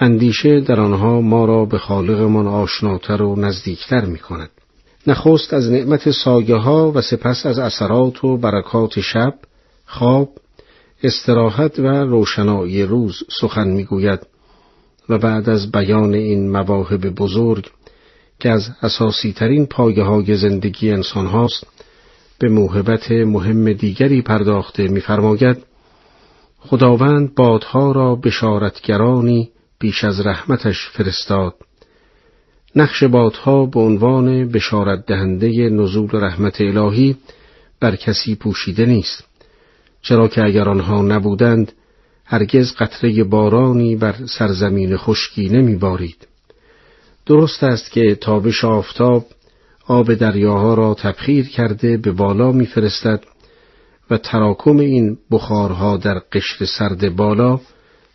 اندیشه در آنها ما را به خالقمان آشناتر و نزدیکتر می کند. نخست از نعمت سایه ها و سپس از اثرات و برکات شب، خواب، استراحت و روشنایی روز سخن می گوید و بعد از بیان این مواهب بزرگ که از اساسی ترین پایه های زندگی انسان هاست به موهبت مهم دیگری پرداخته می فرماید خداوند بادها را بشارتگرانی پیش از رحمتش فرستاد. نقش بادها به عنوان بشارت دهنده نزول رحمت الهی بر کسی پوشیده نیست، چرا که اگر آنها نبودند هرگز قطره بارانی بر سرزمین خشکی نمی بارید. درست است که تابش آفتاب آب دریاها را تبخیر کرده به بالا می فرستد و تراکم این بخارها در قشر سرد بالا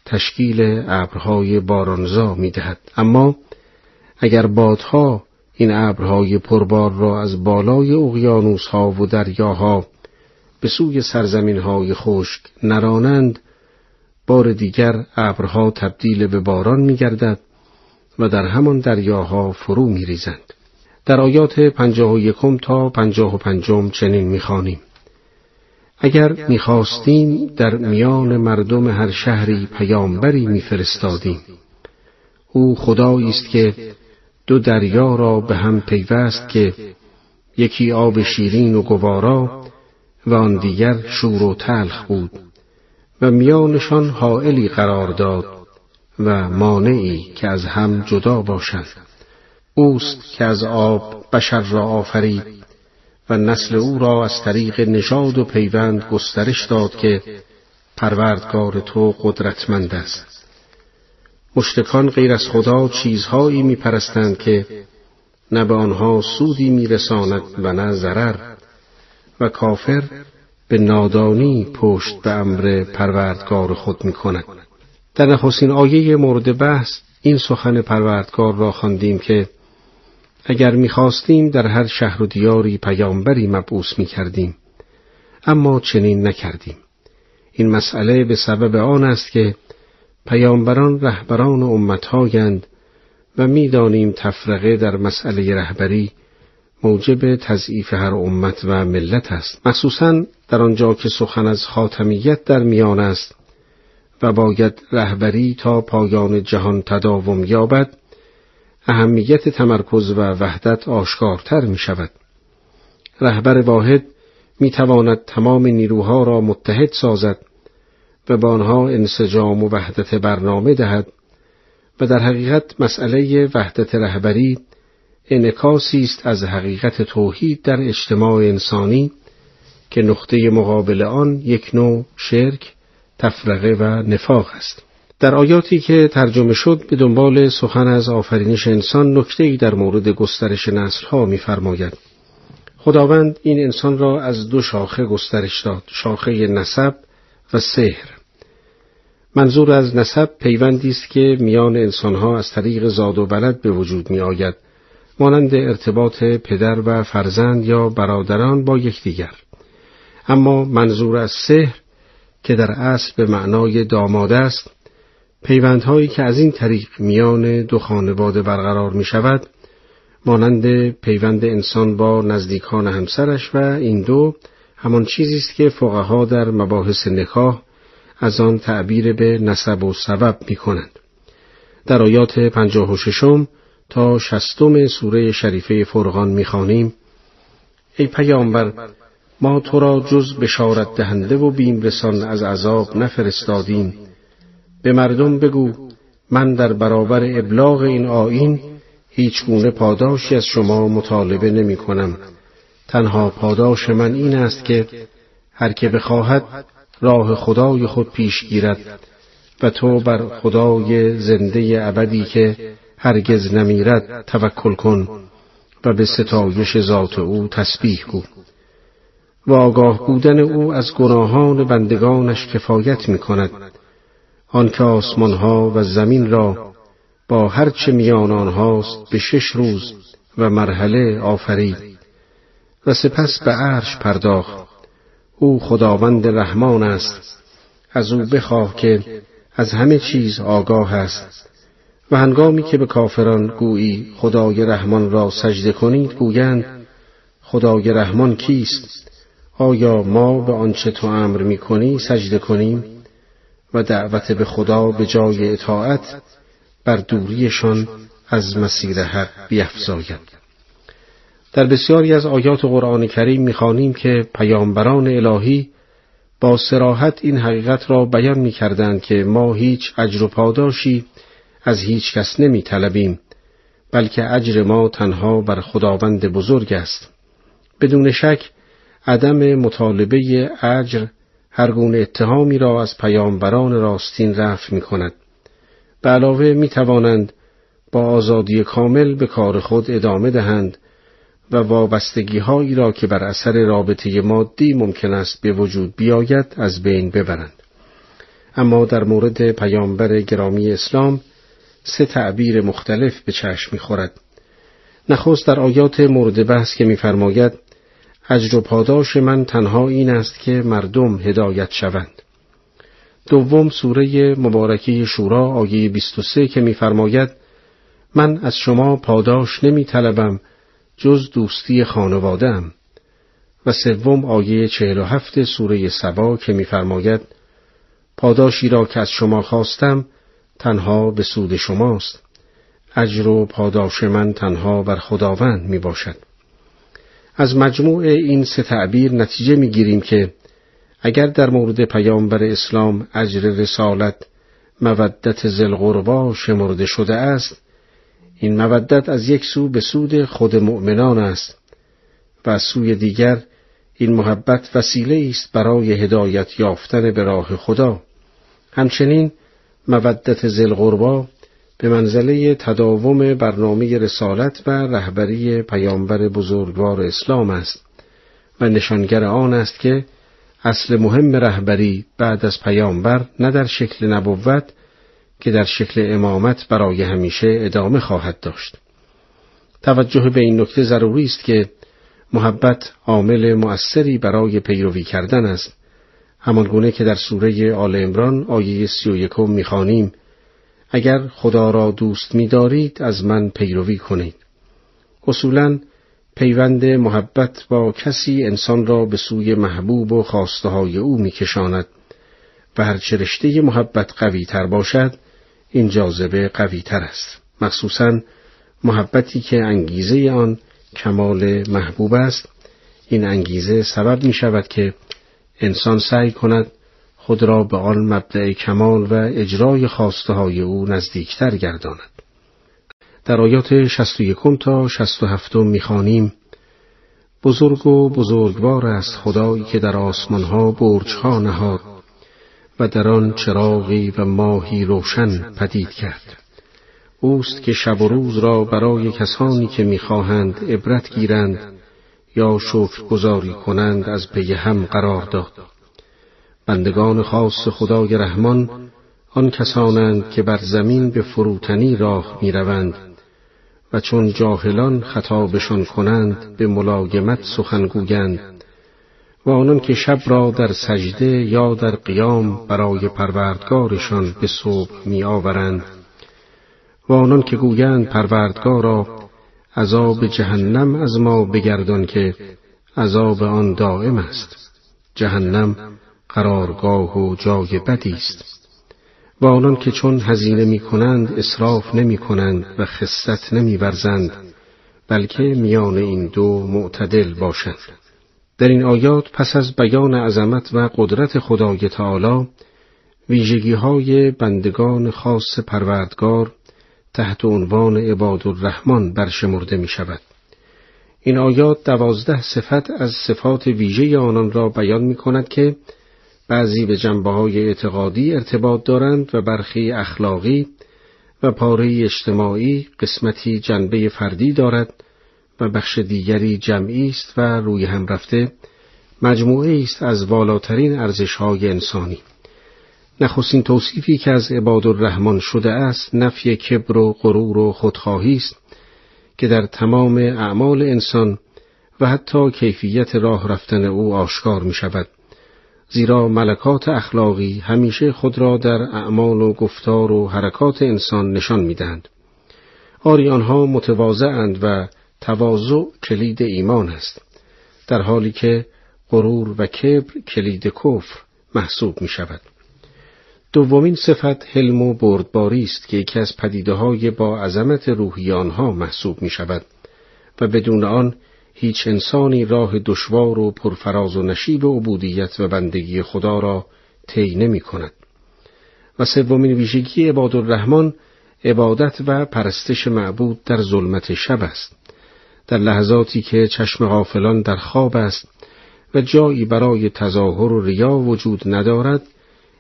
تشکیل ابرهای بارانزا می دهد. اما اگر بادها این ابرهای پربار را از بالای اقیانوسها و دریاها به سوی سرزمینهای خشک نرانند بار دیگر ابرها تبدیل به باران می‌گردد و در همان دریاها فرو می‌ریزند. در آیات پنجاه و یکم تا پنجاه و پنجم چنین می‌خوانیم: اگر می‌خواستیم در میان مردم هر شهری پیامبری می‌فرستادیم. او خدایی است که دو دریا را به هم پیوست که یکی آب شیرین و گوارا و آن دیگر شور و تلخ بود و میانشان حائلی قرار داد و مانعی که از هم جدا باشد. اوست که از آب بشر را آفرید و نسل او را از طریق نژاد و پیوند گسترش داد که پروردگار تو قدرتمند است. مشتکان غیر از خدا چیزهایی می پرستند که نه به آنها سودی می رساند و نه ضرر، و کافر به نادانی پشت به امر پروردگار خود می کند. در نخستین آیه مورد بحث این سخن پروردگار را خواندیم که اگر می خواستیم در هر شهر و دیاری پیامبری مبعوث می کردیم، اما چنین نکردیم. این مسئله به سبب آن است که پیامبران رهبران امت‌هایند و می دانیم تفرقه در مسئله رهبری موجب تضعیف هر امت و ملت است، مخصوصاً در آنجا که سخن از خاتمیت در میان است و باید رهبری تا پایان جهان تداوم یابد. اهمیت تمرکز و وحدت آشکارتر می شود. رهبر واحد می تواند تمام نیروها را متحد سازد و با آنها انسجام و وحدت برنامه دهد و در حقیقت مسئله وحدت رهبری انعکاسی است از حقیقت توحید در اجتماع انسانی که نقطه مقابل آن یک نوع شرک، تفرقه و نفاق است. در آیاتی که ترجمه شد به دنبال سخن از آفرینش انسان نکته‌ای در مورد گسترش نسل‌ها می‌فرماید. خداوند این انسان را از دو شاخه گسترش داد، شاخه نسب و سحر. منظور از نسب پیوندی است که میان انسان‌ها از طریق زاد و ولد به وجود می‌آید، مانند ارتباط پدر و فرزند یا برادران با یکدیگر. اما منظور از سحر که در اصل به معنای داماد است، پیوندهایی که از این طریق میان دو خانواده برقرار می شود، مانند پیوند انسان با نزدیکان همسرش و این دو همان چیزی است که فقها در مباحث نکاح از آن تعبیر به نسب و سبب می کنند. در آیات پنجاه و ششم تا شصتم سوره شریفه فرقان می خوانیم: ای پیامبر، ما تو را جز بشارت دهنده و بیم رسان از عذاب نفرستادیم. به مردم بگو من در برابر ابلاغ این آیین هیچ گونه پاداشی از شما مطالبه نمی کنم. تنها پاداش من این است که هر که بخواهد راه خدای خود پیش گیرد و تو بر خدای زنده ابدی که هرگز نمیرد توکل کن و به ستایش ذات او تسبیح گو و آگاه بودن او از گناهان بندگانش کفایت می کند. آنکه آسمانها و زمین را با هر چه میان آنهاست به شش روز و مرحله آفرید و سپس به عرش پرداخت. او خداوند رحمان است. از او بخواه که از همه چیز آگاه است. و هنگامی که به کافران گویی خدای رحمان را سجده کنید گویند خدای رحمان کیست؟ آیا ما به آنچه تو امر می‌کنی سجده کنیم؟ و دعوت به خدا به جای اطاعت بر دوریشان از مسیر حق بیفزاید. در بسیاری از آیات قرآن کریم می‌خوانیم که پیامبران الهی با صراحت این حقیقت را بیان می‌کردند که ما هیچ اجر و پاداشی از هیچ کس نمی‌طلبیم، بلکه اجر ما تنها بر خداوند بزرگ است. بدون شک عدم مطالبه اجر هر گونه اتهامی را از پیامبران راستین رفع می‌کند. به علاوه می‌توانند با آزادی کامل به کار خود ادامه دهند و وابستگی‌هایی را که بر اثر رابطه مادی ممکن است به وجود بیاید از بین ببرند. اما در مورد پیامبر گرامی اسلام سه تعبیر مختلف به چشم می‌خورد. نخست در آیات مورد بحث که می‌فرماید اجر و پاداش من تنها این است که مردم هدایت شوند. دوم سوره مبارکه شورا آیه بیست و سه که می‌فرماید من از شما پاداش نمی‌طلبم جز دوستی خانواده‌ام، و سوم آیه چهل و هفت سوره سبا که می‌فرماید پاداشی را که از شما خواستم تنها به سود شماست، اجر و پاداش من تنها بر خداوند میباشد. از مجموع این سه تعبیر نتیجه میگیریم که اگر در مورد پیامبر اسلام اجر رسالت مودت ذی‌القربی شمرده شده است، این مودت از یک سو به سود خود مؤمنان است و از سوی دیگر این محبت وسیله است برای هدایت یافتن به راه خدا. همچنین مودت ذی‌القربی به منزله تداوم برنامه رسالت و رهبری پیامبر بزرگوار اسلام است و نشانگر آن است که اصل مهم رهبری بعد از پیامبر نه در شکل نبوت که در شکل امامت برای همیشه ادامه خواهد داشت. توجه به این نکته ضروری است که محبت عامل مؤثری برای پیروی کردن است، همانگونه که در سوره آل عمران آیه سی و یکم می‌خوانیم اگر خدا را دوست می‌دارید از من پیروی کنید. اصولاً پیوند محبت با کسی انسان را به سوی محبوب و خواسته‌های او می‌کشاند و هرچه رشته محبت قوی‌تر باشد این جاذبه قوی‌تر است، مخصوصاً محبتی که انگیزه آن کمال محبوب است. این انگیزه سبب می‌شود که انسان سعی کند خود را به آن مبدأ کمال و اجرای خواسته‌های او نزدیکتر گرداند. در آیات شصت و یک تا شصت و هفت می‌خوانیم بزرگ و بزرگوار است خدایی که در آسمان‌ها برج‌ها نهاد و در آن چراغی و ماهی روشن پدید کرد. اوست که شب و روز را برای کسانی که می‌خواهند عبرت گیرند یا شکرگزاری کنند از پی هم قرار داد. بندگان خاص خدای رحمان آن کسانند که بر زمین به فروتنی راه می‌روند و چون جاهلان خطابشان کنند به ملایمت سخن گویند، و آنان که شب را در سجده یا در قیام برای پروردگارشان به صبح می‌آورند، و آنان که گویند پروردگارا عذاب جهنم از ما بگردان که عذاب آن دائم است، جهنم قرارگاه و جای بدی است. و آنان که چون هزینه می کنند اسراف نمی کنند و خست نمی ورزند، بلکه میان این دو معتدل باشند. در این آیات پس از بیان عظمت و قدرت خدای تعالی، ویژگی های بندگان خاص پروردگار تحت عنوان عباد الرحمن برشمرده می شود. این آیات دوازده صفت از صفات ویژه آنان را بیان می کند که بعضی به جنبه‌های اعتقادی ارتباط دارند و برخی اخلاقی و پاره اجتماعی، قسمتی جنبه فردی دارد و بخش دیگری جمعی است و روی هم رفته مجموعه است از والاترین ارزش‌های انسانی. نخستین توصیفی که از عباد الرحمن شده است نفی کبر و غرور و خودخواهی است که در تمام اعمال انسان و حتی کیفیت راه رفتن او آشکار می شود، زیرا ملکات اخلاقی همیشه خود را در اعمال و گفتار و حرکات انسان نشان می دهند. آری آنها متواضع‌اند و تواضع کلید ایمان است، در حالی که غرور و کبر کلید کفر محسوب می شود. دومین صفت حلم و بردباری است که یکی از پدیده‌های با عظمت روحی آنها محسوب می شود و بدون آن هیچ انسانی راه دشوار و پرفراز و نشیب عبودیت و بندگی خدا را طی نمی‌کند. و سومین ویژگی عباد الرحمن عبادت و پرستش معبود در ظلمت شب است، در لحظاتی که چشم غافلان در خواب است و جایی برای تظاهر و ریا وجود ندارد.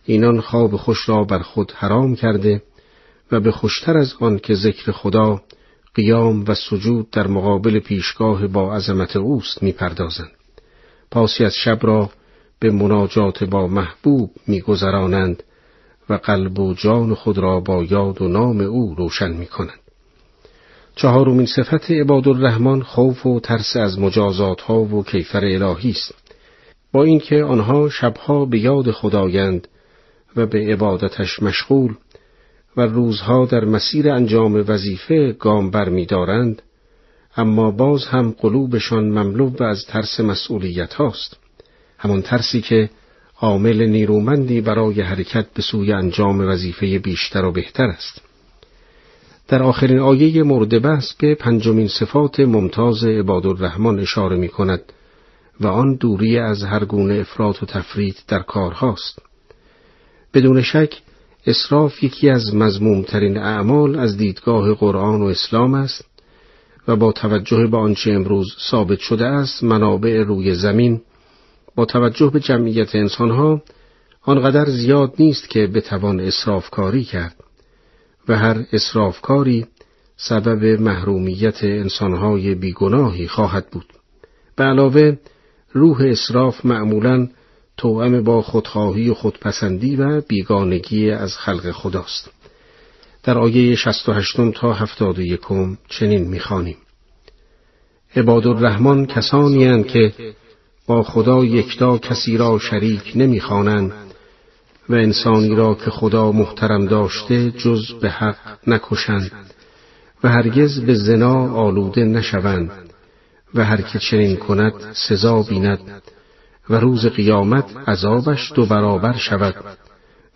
اینان خواب خوش را بر خود حرام کرده و به خوشتر از آن که ذکر خدا، قیام و سجود در مقابل پیشگاه با عظمت اوست می‌پردازند. پاسی از شب را به مناجات با محبوب می‌گذرانند و قلب و جان خود را با یاد و نام او روشن می‌کنند. چهارمین صفت عباد الرحمن خوف و ترس از مجازات‌ها و کیفر الهی است. با اینکه آنها شب‌ها به یاد خدایند و به عبادتش مشغول و روزها در مسیر انجام وظیفه گام بر می دارند، اما باز هم قلوبشان مملو و از ترس مسئولیت هاست، همان ترسی که عامل نیرومندی برای حرکت به سوی انجام وظیفه بیشتر و بهتر است. در آخرین آیه مورد بحث به پنجمین صفات ممتاز عبادالرحمن اشاره می کند و آن دوری از هر گونه افراط و تفرید در کارهاست. بدون شک اسراف یکی از مذمومترین اعمال از دیدگاه قرآن و اسلام است و با توجه به آنچه امروز ثابت شده است منابع روی زمین با توجه به جمعیت انسانها آنقدر زیاد نیست که بتوان اسرافکاری کرد و هر اسرافکاری سبب محرومیت انسانهای بیگناهی خواهد بود. به علاوه روح اسراف معمولاً توأم با خودخواهی و خودپسندی و بیگانگی از خلق خداست. در آیه شصت و هشت تا هفتاد و یک چنین می‌خوانیم: عبادالرحمن کسانی اند که با خدا یکتا کسی را شریک نمی‌خوانند و انسانی را که خدا محترم داشته جز به حق نکشند و هرگز به زنا آلوده نشوند و هر که چنین کند سزا بیند و روز قیامت عذابش دو برابر شود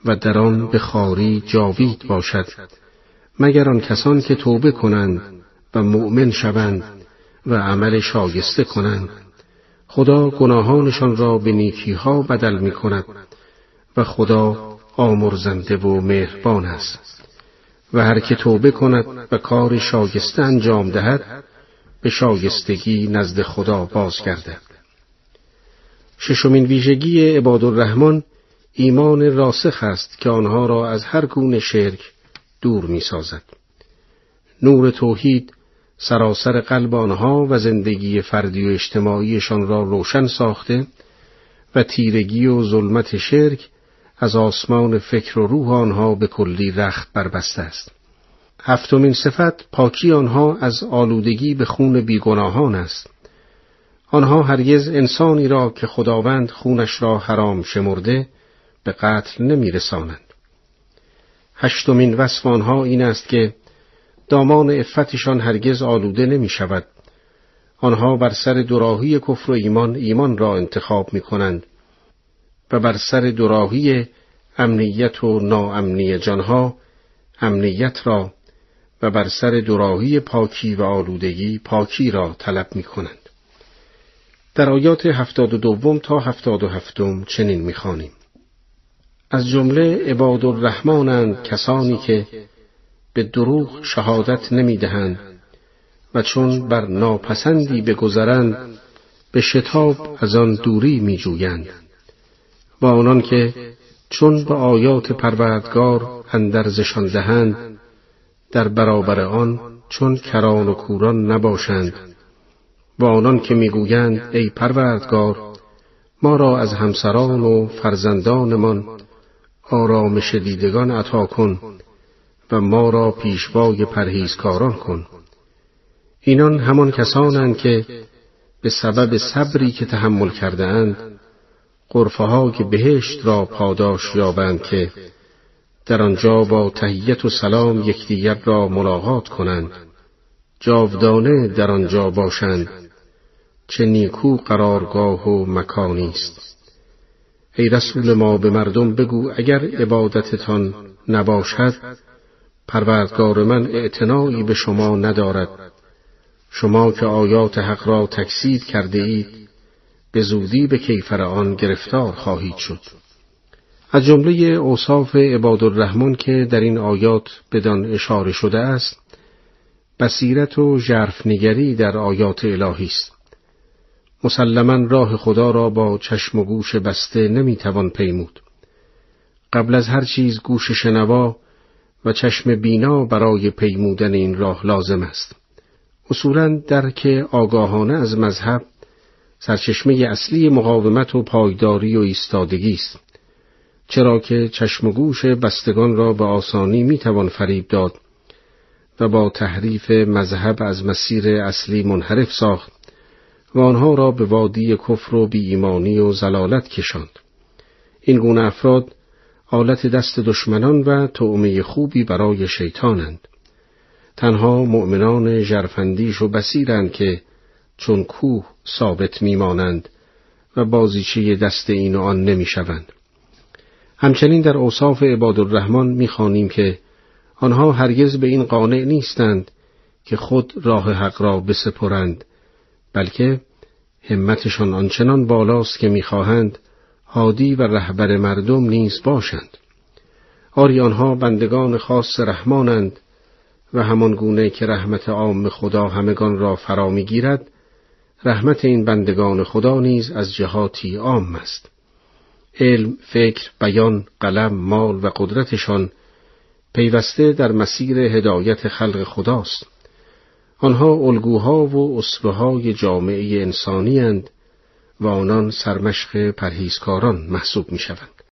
و در آن به خواری جاوید باشد، مگر آن کسان که توبه کنند و مؤمن شوند و عمل شایسته کنند. خدا گناهانشان را به نیکیها بدل می کند و خدا آمرزنده و مهربان است. و هر که توبه کند و کار شایسته انجام دهد به شایستگی نزد خدا بازگردد. ششمین ویژگی عبادالرحمن ایمان راسخ است که آنها را از هر گونه شرک دور می سازد. نور توحید سراسر قلب آنها و زندگی فردی و اجتماعیشان را روشن ساخته و تیرگی و ظلمت شرک از آسمان فکر و روح آنها به کلی رخت بربسته است. هفتمین صفت پاکی آنها از آلودگی به خون بیگناهان است. آنها هرگز انسانی را که خداوند خونش را حرام شمرده به قتل نمی رسانند. هشتمین وصف آنها این است که دامان عفتشان هرگز آلوده نمی شود. آنها بر سر دوراهی کفر و ایمان ایمان را انتخاب می کنند و بر سر دوراهی امنیت و ناامنی جانها امنیت را و بر سر دوراهی پاکی و آلودگی پاکی را طلب می کنند. در آیات هفتاد و دوم تا هفتاد و هفتم چنین می خوانیم: از جمله عبادالرحمنند کسانی که به دروغ شهادت نمی دهند و چون بر ناپسندی بگذرند به شتاب از آن دوری می جویند و آنان که چون به آیات پروردگار اندرزشان دهند در برابر آن چون کران و کوران نباشند و آنان که میگویند ای پروردگار ما را از همسران و فرزندانمان آرامش دیدگان عطا کن و ما را پیشوای پرهیزکاران کن. اینان همان کسانند که به سبب صبری که تحمل کرده اند غرفه‌های بهشت را پاداش یابند که در آنجا با تحیت و سلام یکدیگر را ملاقات کنند، جاودانه در آنجا باشند. چه نیکو قرارگاه و مکانی است. ای رسول ما به مردم بگو اگر عبادتتان نباشد پروردگار من اعتنایی به شما ندارد. شما که آیات حق را تکذیب کرده اید به زودی به کیفر آن گرفتار خواهید شد. از جمله اوصاف عبادالرحمن که در این آیات بدان اشاره شده است بصیرت و ژرفنگری در آیات الهی است. مسلماً راه خدا را با چشم و گوش بسته نمیتوان پیمود. قبل از هر چیز گوش شنوا و چشم بینا برای پیمودن این راه لازم است. اصولاً درک آگاهانه از مذهب سرچشمه اصلی مقاومت و پایداری و ایستادگی است، چرا که چشم و گوش بستگان را به آسانی میتوان فریب داد و با تحریف مذهب از مسیر اصلی منحرف ساخت و آنها را به وادی کفر و بی‌ایمانی و ضلالت کشاند. این گونه افراد آلت دست دشمنان و طعمه خوبی برای شیطانند. تنها مؤمنان ژرفاندیش و بصیرند که چون کوه ثابت میمانند و بازیچه دست این و آن نمیشوند. همچنین در اوصاف عبادالرحمن میخوانیم که آنها هرگز به این قانع نیستند که خود راه حق را بسپرند، بلکه همتشان آنچنان بالاست که میخواهند هادی و رهبر مردم نیز باشند. آری آنها بندگان خاص رحمانند و همان گونه که رحمت عام خدا همگان را فرا میگیرد، رحمت این بندگان خدا نیز از جهاتی عام است. علم، فکر، بیان، قلم، مال و قدرتشان پیوسته در مسیر هدایت خلق خداست. آنها الگوها و اسوه‌های جامعه انسانی اند و آنان سرمشق پرهیزکاران محسوب می شوند.